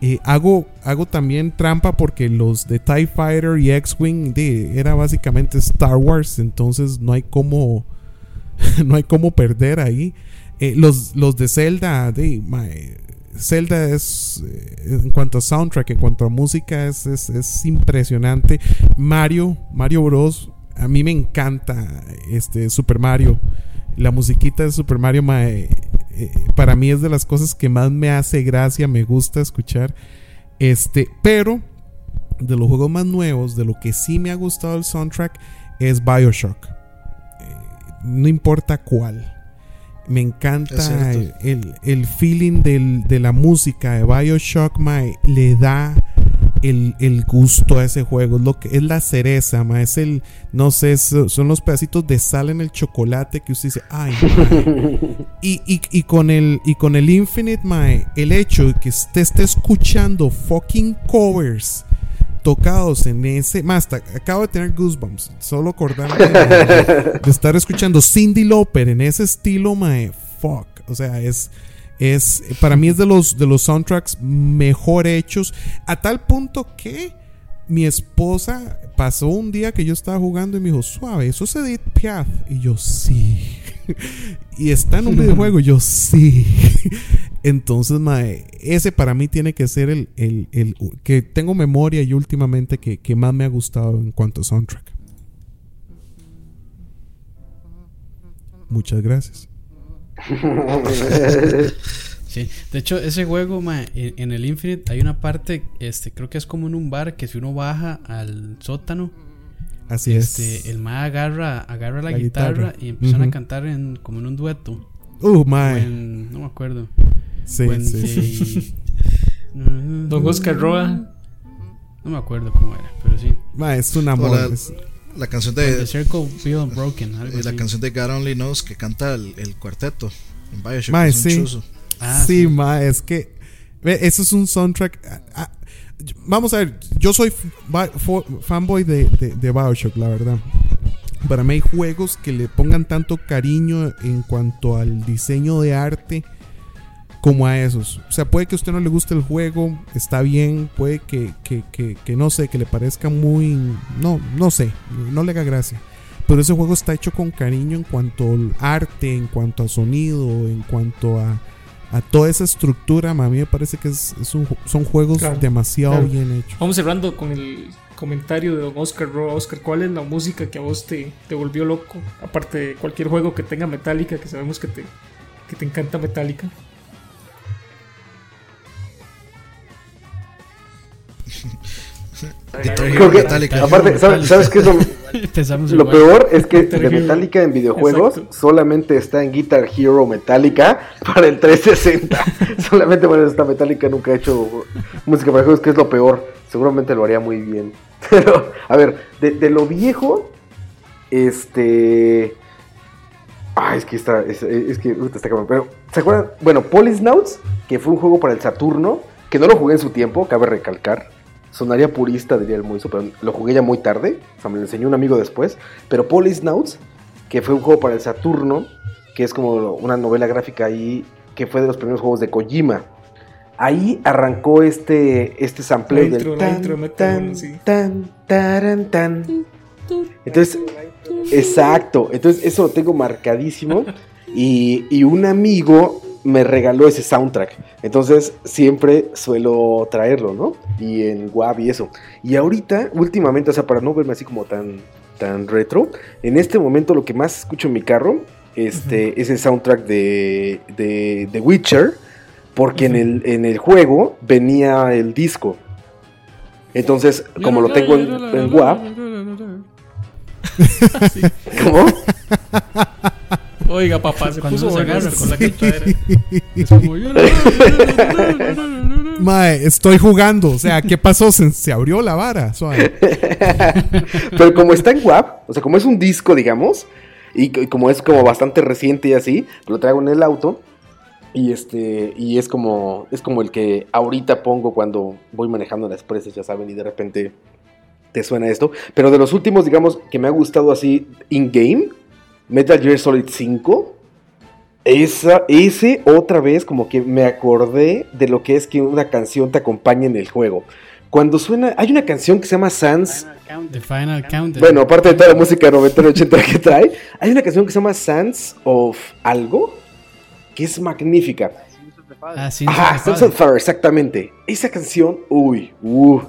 eh, hago, hago también trampa porque los de TIE Fighter y X-Wing de, era básicamente Star Wars, entonces no hay como no hay como perder ahí. eh, los, los de Zelda de, my, Zelda es, en cuanto a soundtrack, en cuanto a música, es, es, es impresionante. Mario, Mario Bros, a mí me encanta. Este, Super Mario, la musiquita de Super Mario, ma, eh, eh, para mí es de las cosas que más me hace gracia, me gusta escuchar. Este, pero de los juegos más nuevos, de lo que sí me ha gustado el soundtrack es BioShock, eh, no importa cuál. Me encanta el, el, el feeling del, de la música de BioShock, mae, le da el, el gusto a ese juego. Es, lo que, es la cereza, mae, es el, no sé, son los pedacitos de sal en el chocolate que usted dice, ay, mae. Y, y, y con el y con el Infinite, mae, el hecho de que usted esté escuchando fucking covers tocados en ese, más, acabo de tener goosebumps, solo acordarme de, de, de estar escuchando Cyndi Lauper en ese estilo, mae, fuck, o sea, es, es, para mí es de los, de los soundtracks mejor hechos, a tal punto que mi esposa pasó un día que yo estaba jugando y me dijo, suave, eso es Edith Piaf, y yo, sí, y está en un videojuego, y yo, sí. Entonces, mae, ese para mí tiene que ser el, el, el que tengo memoria y últimamente que, que más me ha gustado en cuanto a soundtrack. Muchas gracias. Sí, de hecho, ese juego, mae, en, en el Infinite hay una parte, este, creo que es como en un bar, que si uno baja al sótano, así este, es. El mae agarra, agarra la, la guitarra, guitarra y empiezan uh-huh. a cantar en, como en un dueto. Uh, mae. En, no me acuerdo. Sí, Buen sí. Don Oscar Roa. No me acuerdo cómo era, pero sí. Ma, es un amor. La, la canción de The Circle Beyond Broken. Algo y la así. Canción de God Only Knows que canta el, el cuarteto en BioShock. Ma, es sí. Un ah, sí, sí, ma, es que eso es un soundtrack. Ah, vamos a ver, yo soy fanboy de, de, de BioShock, la verdad. Para mí hay juegos que le pongan tanto cariño en cuanto al diseño de arte como a esos. O sea, puede que a usted no le guste el juego, está bien, puede que, que, que, que no sé, que le parezca muy, no, no sé, no le haga gracia, pero ese juego está hecho con cariño en cuanto al arte, en cuanto a sonido, en cuanto a, a toda esa estructura. A mí me parece que es, es un, son juegos claro, demasiado claro. bien hechos. Vamos cerrando con el comentario de don Oscar Roa. Oscar, ¿cuál es la música que a vos te, te volvió loco? Aparte de cualquier juego que tenga Metallica, que sabemos que te, que te encanta Metallica. Creo que, Metallica. Aparte, ¿sabes, ¿sabes qué es lo, lo peor? Es que de Metallica en videojuegos exacto. solamente está en Guitar Hero Metallica para el trescientos sesenta. Solamente bueno, esta Metallica nunca ha hecho música para juegos, que es lo peor. Seguramente lo haría muy bien. Pero, a ver, de, de lo viejo, este. Ay, es que está. Es, es que. Uy, está cabrón. Pero, ¿se acuerdan? Bueno, Polisnauts, que fue un juego para el Saturno, que no lo jugué en su tiempo, cabe recalcar. sonaría purista, diría el Moiso, pero lo jugué ya muy tarde, o sea, me lo enseñó un amigo después, pero Polysnauts, que fue un juego para el Saturno, que es como una novela gráfica ahí, que fue de los primeros juegos de Kojima. Ahí arrancó este, este sampleo del tan, tan, tan, tan, tan. Entonces, exacto, entonces eso lo tengo marcadísimo. Y, y un amigo me regaló ese soundtrack, entonces siempre suelo traerlo, ¿no? Y en Guav y eso. Y ahorita, últimamente, o sea, para no verme así como tan, tan retro, en este momento lo que más escucho en mi carro este, uh-huh. es el soundtrack de, de, de Witcher, porque uh-huh. en, el, en el juego venía el disco. Entonces, como lo tengo en, en Guav... Sí. ¿Cómo? Oiga, papá, se cuando puso a agarrar con la cachadera. Es como... Mae, estoy jugando. O sea, ¿qué pasó? Se, se abrió la vara. Suave. Pero como está en Guap, o sea, como es un disco, digamos, y, y como es como bastante reciente y así, lo traigo en el auto. Y este y es como es como el que ahorita pongo cuando voy manejando las presas, ya saben, y de repente te suena esto. Pero de los últimos, digamos, que me ha gustado así in-game... Metal Gear Solid cinco, esa, ese otra vez como que me acordé de lo que es que una canción te acompañe en el juego. Cuando suena, hay una canción que se llama Sans, The Final Countdown. Bueno, aparte de toda la música noventa ochenta que trae, hay una canción que se llama Sans of algo, que es magnífica. Ah, sí, ah, Sons of Father, exactamente. Esa canción, uy, uh,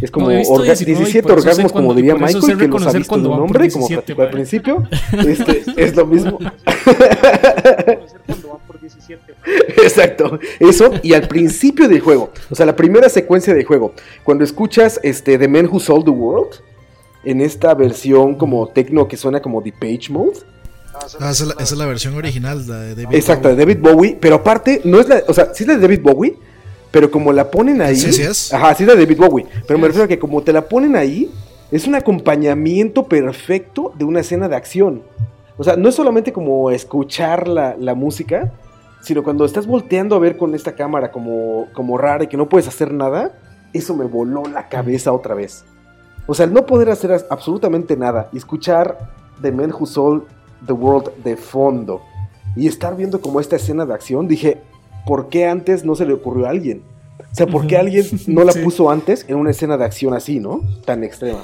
es como no, orga- diecinueve, diecisiete orgasmos, cuando, como diría Michael, que los ha visto de un hombre, diecisiete, como platicó al principio. Este, es lo mismo. Exacto, eso, y al principio del juego, o sea, la primera secuencia del juego, cuando escuchas este The Man Who Sold the World, en esta versión como techno que suena como The Page Mode. Ah, esa, es la, esa es la versión original de David Bowie. Exacto, de David Bowie, pero aparte, no es la, o sea, sí es la de David Bowie, pero como la ponen ahí... Sí, sí es. Ajá, sí es la de David Bowie. Pero me refiero a que como te la ponen ahí, es un acompañamiento perfecto de una escena de acción. O sea, no es solamente como escuchar la, la música, sino cuando estás volteando a ver con esta cámara como, como rara y que no puedes hacer nada, eso me voló la cabeza otra vez. O sea, el no poder hacer absolutamente nada y escuchar The Man Who Sold the World de fondo y estar viendo como esta escena de acción, dije... ¿Por qué antes no se le ocurrió a alguien? O sea, ¿por qué alguien no la sí. puso antes en una escena de acción así, ¿no? Tan extrema.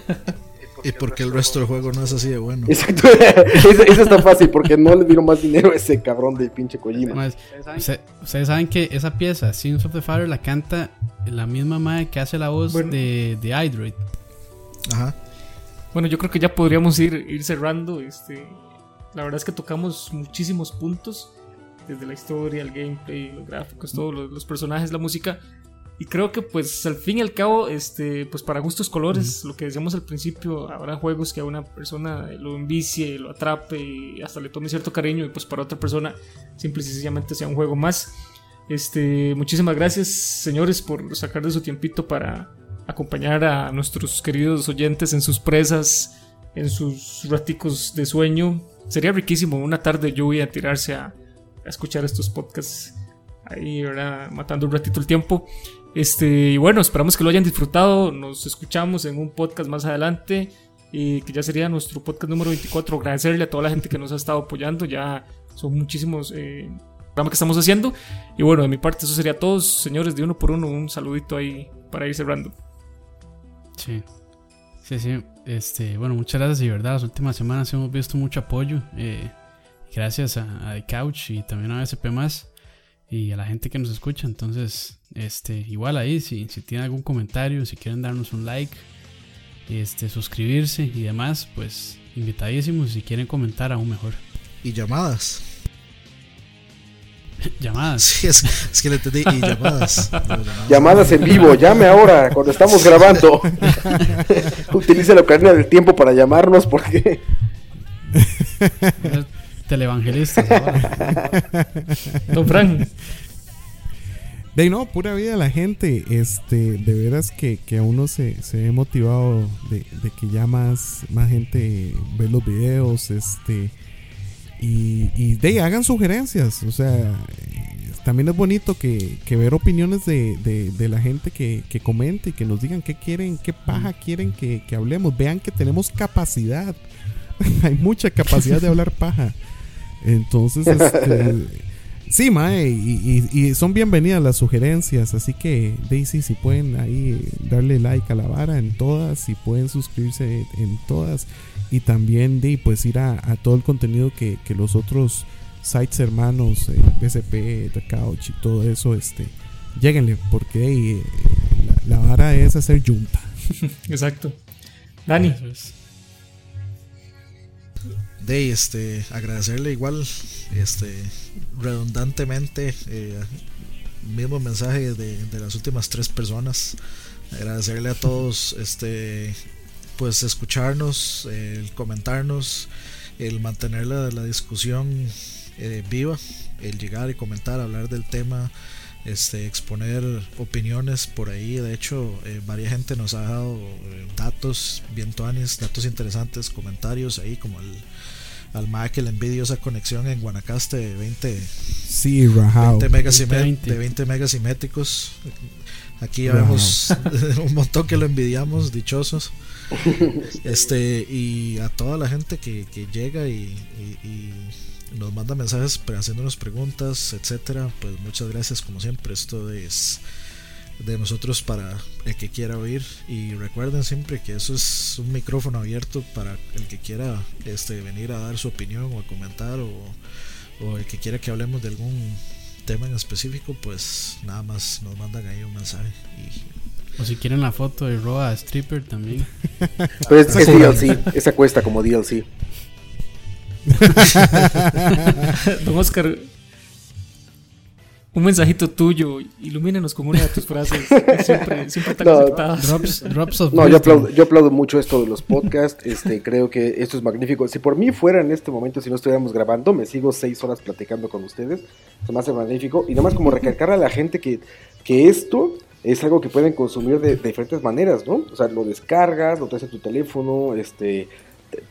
¿Y porque el resto del juego no es así de bueno? Exacto. Eso, eso está fácil, porque no le dieron más dinero a ese cabrón de pinche Kojima. Además, ¿ustedes, ustedes saben que esa pieza, Sins of the Father, la canta la misma madre que hace la voz bueno. de, de Hydroid. Ajá. Bueno, yo creo que ya podríamos ir, ir cerrando. Este, la verdad es que tocamos muchísimos puntos. Desde la historia, el gameplay, los gráficos, todos los, los personajes, la música. Y creo que pues al fin y al cabo, este, pues para gustos colores, mm. lo que decíamos al principio, habrá juegos que a una persona lo envicie, lo atrape y hasta le tome cierto cariño, y pues para otra persona simple y sencillamente sea un juego más. Este, muchísimas gracias, señores, por sacar de su tiempito para acompañar a nuestros queridos oyentes en sus presas, en sus raticos de sueño. Sería riquísimo una tarde yo voy a tirarse a A escuchar estos podcasts ahí, ¿verdad? Matando un ratito el tiempo. Este, y bueno, esperamos que lo hayan disfrutado. Nos escuchamos en un podcast más adelante, y que ya sería nuestro podcast número veinticuatro. Agradecerle a toda la gente que nos ha estado apoyando. Ya son muchísimos eh, programas que estamos haciendo. Y bueno, de mi parte eso sería todo. Señores, de uno por uno, un saludito ahí para ir cerrando. Sí, sí, sí. Este, bueno, muchas gracias. Y verdad, las últimas semanas hemos visto mucho apoyo. Eh, Gracias a, a The Couch y también a B S P Más y a la gente que nos escucha. Entonces, este, igual ahí, si, si tienen algún comentario, si quieren darnos un like, este, suscribirse y demás, pues invitadísimos. Si quieren comentar, aún mejor. Y llamadas. Llamadas. Sí, es, es que le entendí. Y llamadas. llamadas. Llamadas en vivo. Llame ahora, cuando estamos grabando. Utilice la ocarina del tiempo para llamarnos, porque... Televangelistas. Don Frank. De ahí no, pura vida la gente. Este, de veras que, que a uno se, se ve motivado de, de que ya más, más gente ve los videos. Este. Y, y de ahí hagan sugerencias. O sea, también es bonito que, que ver opiniones de, de, de la gente que, que comente y que nos digan qué quieren, qué paja quieren que, que hablemos. Vean que tenemos capacidad. Hay mucha capacidad de hablar paja. Entonces, este, sí, mae, y, y, y son bienvenidas las sugerencias. Así que, Daisy, si pueden ahí darle like a la vara en todas, si pueden suscribirse en todas. Y también de pues ir a, a todo el contenido que, que los otros sites hermanos, eh, P S P, The Couch y todo eso, este, lléguenle, porque eh, la, la vara es hacer yunta. Exacto. Dani. De este, agradecerle igual, este, redundantemente, eh, mismo mensaje de, de las últimas tres personas. Agradecerle a todos, este, pues escucharnos, eh, el comentarnos, el mantener la, la discusión eh, viva, el llegar y comentar, hablar del tema, este, exponer opiniones por ahí. De hecho, eh, varias gente nos ha dado eh, datos bien tuanes, datos interesantes, comentarios ahí como el al mae que le envidio esa conexión en Guanacaste de veinte, sí, Rahao, veinte, megas simet- de veinte megas simétricos. Aquí ya vemos un montón que lo envidiamos, dichosos. Este, y a toda la gente que, que llega y, y, y nos manda mensajes haciéndonos preguntas, etcétera, pues muchas gracias como siempre. Esto es de nosotros para el que quiera oír, y recuerden siempre que eso es un micrófono abierto para el que quiera, este, venir a dar su opinión o a comentar, o, o el que quiera que hablemos de algún tema en específico, pues nada más nos mandan ahí un mensaje. Y... o si quieren la foto de Roa Stripper también. Pues es, es D L C, esa cuesta como D L C. Don Oscar, un mensajito tuyo, ilumínenos con una de tus frases, siempre, siempre tan no, aceptadas. Drops, drops of no, yo aplaudo, yo aplaudo mucho esto de los podcasts, este, creo que esto es magnífico. Si por mí fuera en este momento, si no estuviéramos grabando, me sigo seis horas platicando con ustedes, se me hace magnífico. Y nada más como recalcar a la gente que, que esto es algo que pueden consumir de, de diferentes maneras, ¿no? O sea, lo descargas, lo traes en tu teléfono, este...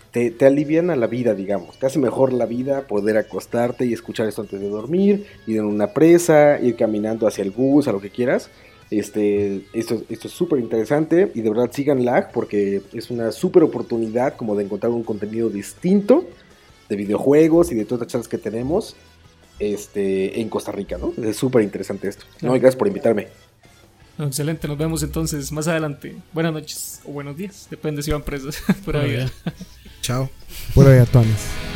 Te, te alivian a la vida, digamos. Te hace mejor la vida poder acostarte y escuchar esto antes de dormir, ir en una presa, ir caminando hacia el bus, a lo que quieras. Este, esto, esto es súper interesante y de verdad sigan Lag porque es una súper oportunidad como de encontrar un contenido distinto de videojuegos y de todas las charlas que tenemos, este, en Costa Rica, ¿no? Es súper interesante esto. No, gracias por invitarme. No, excelente, nos vemos entonces más adelante. Buenas noches o buenos días, depende si van presas. Por ahí. Chao. Por ahí, Tuanes.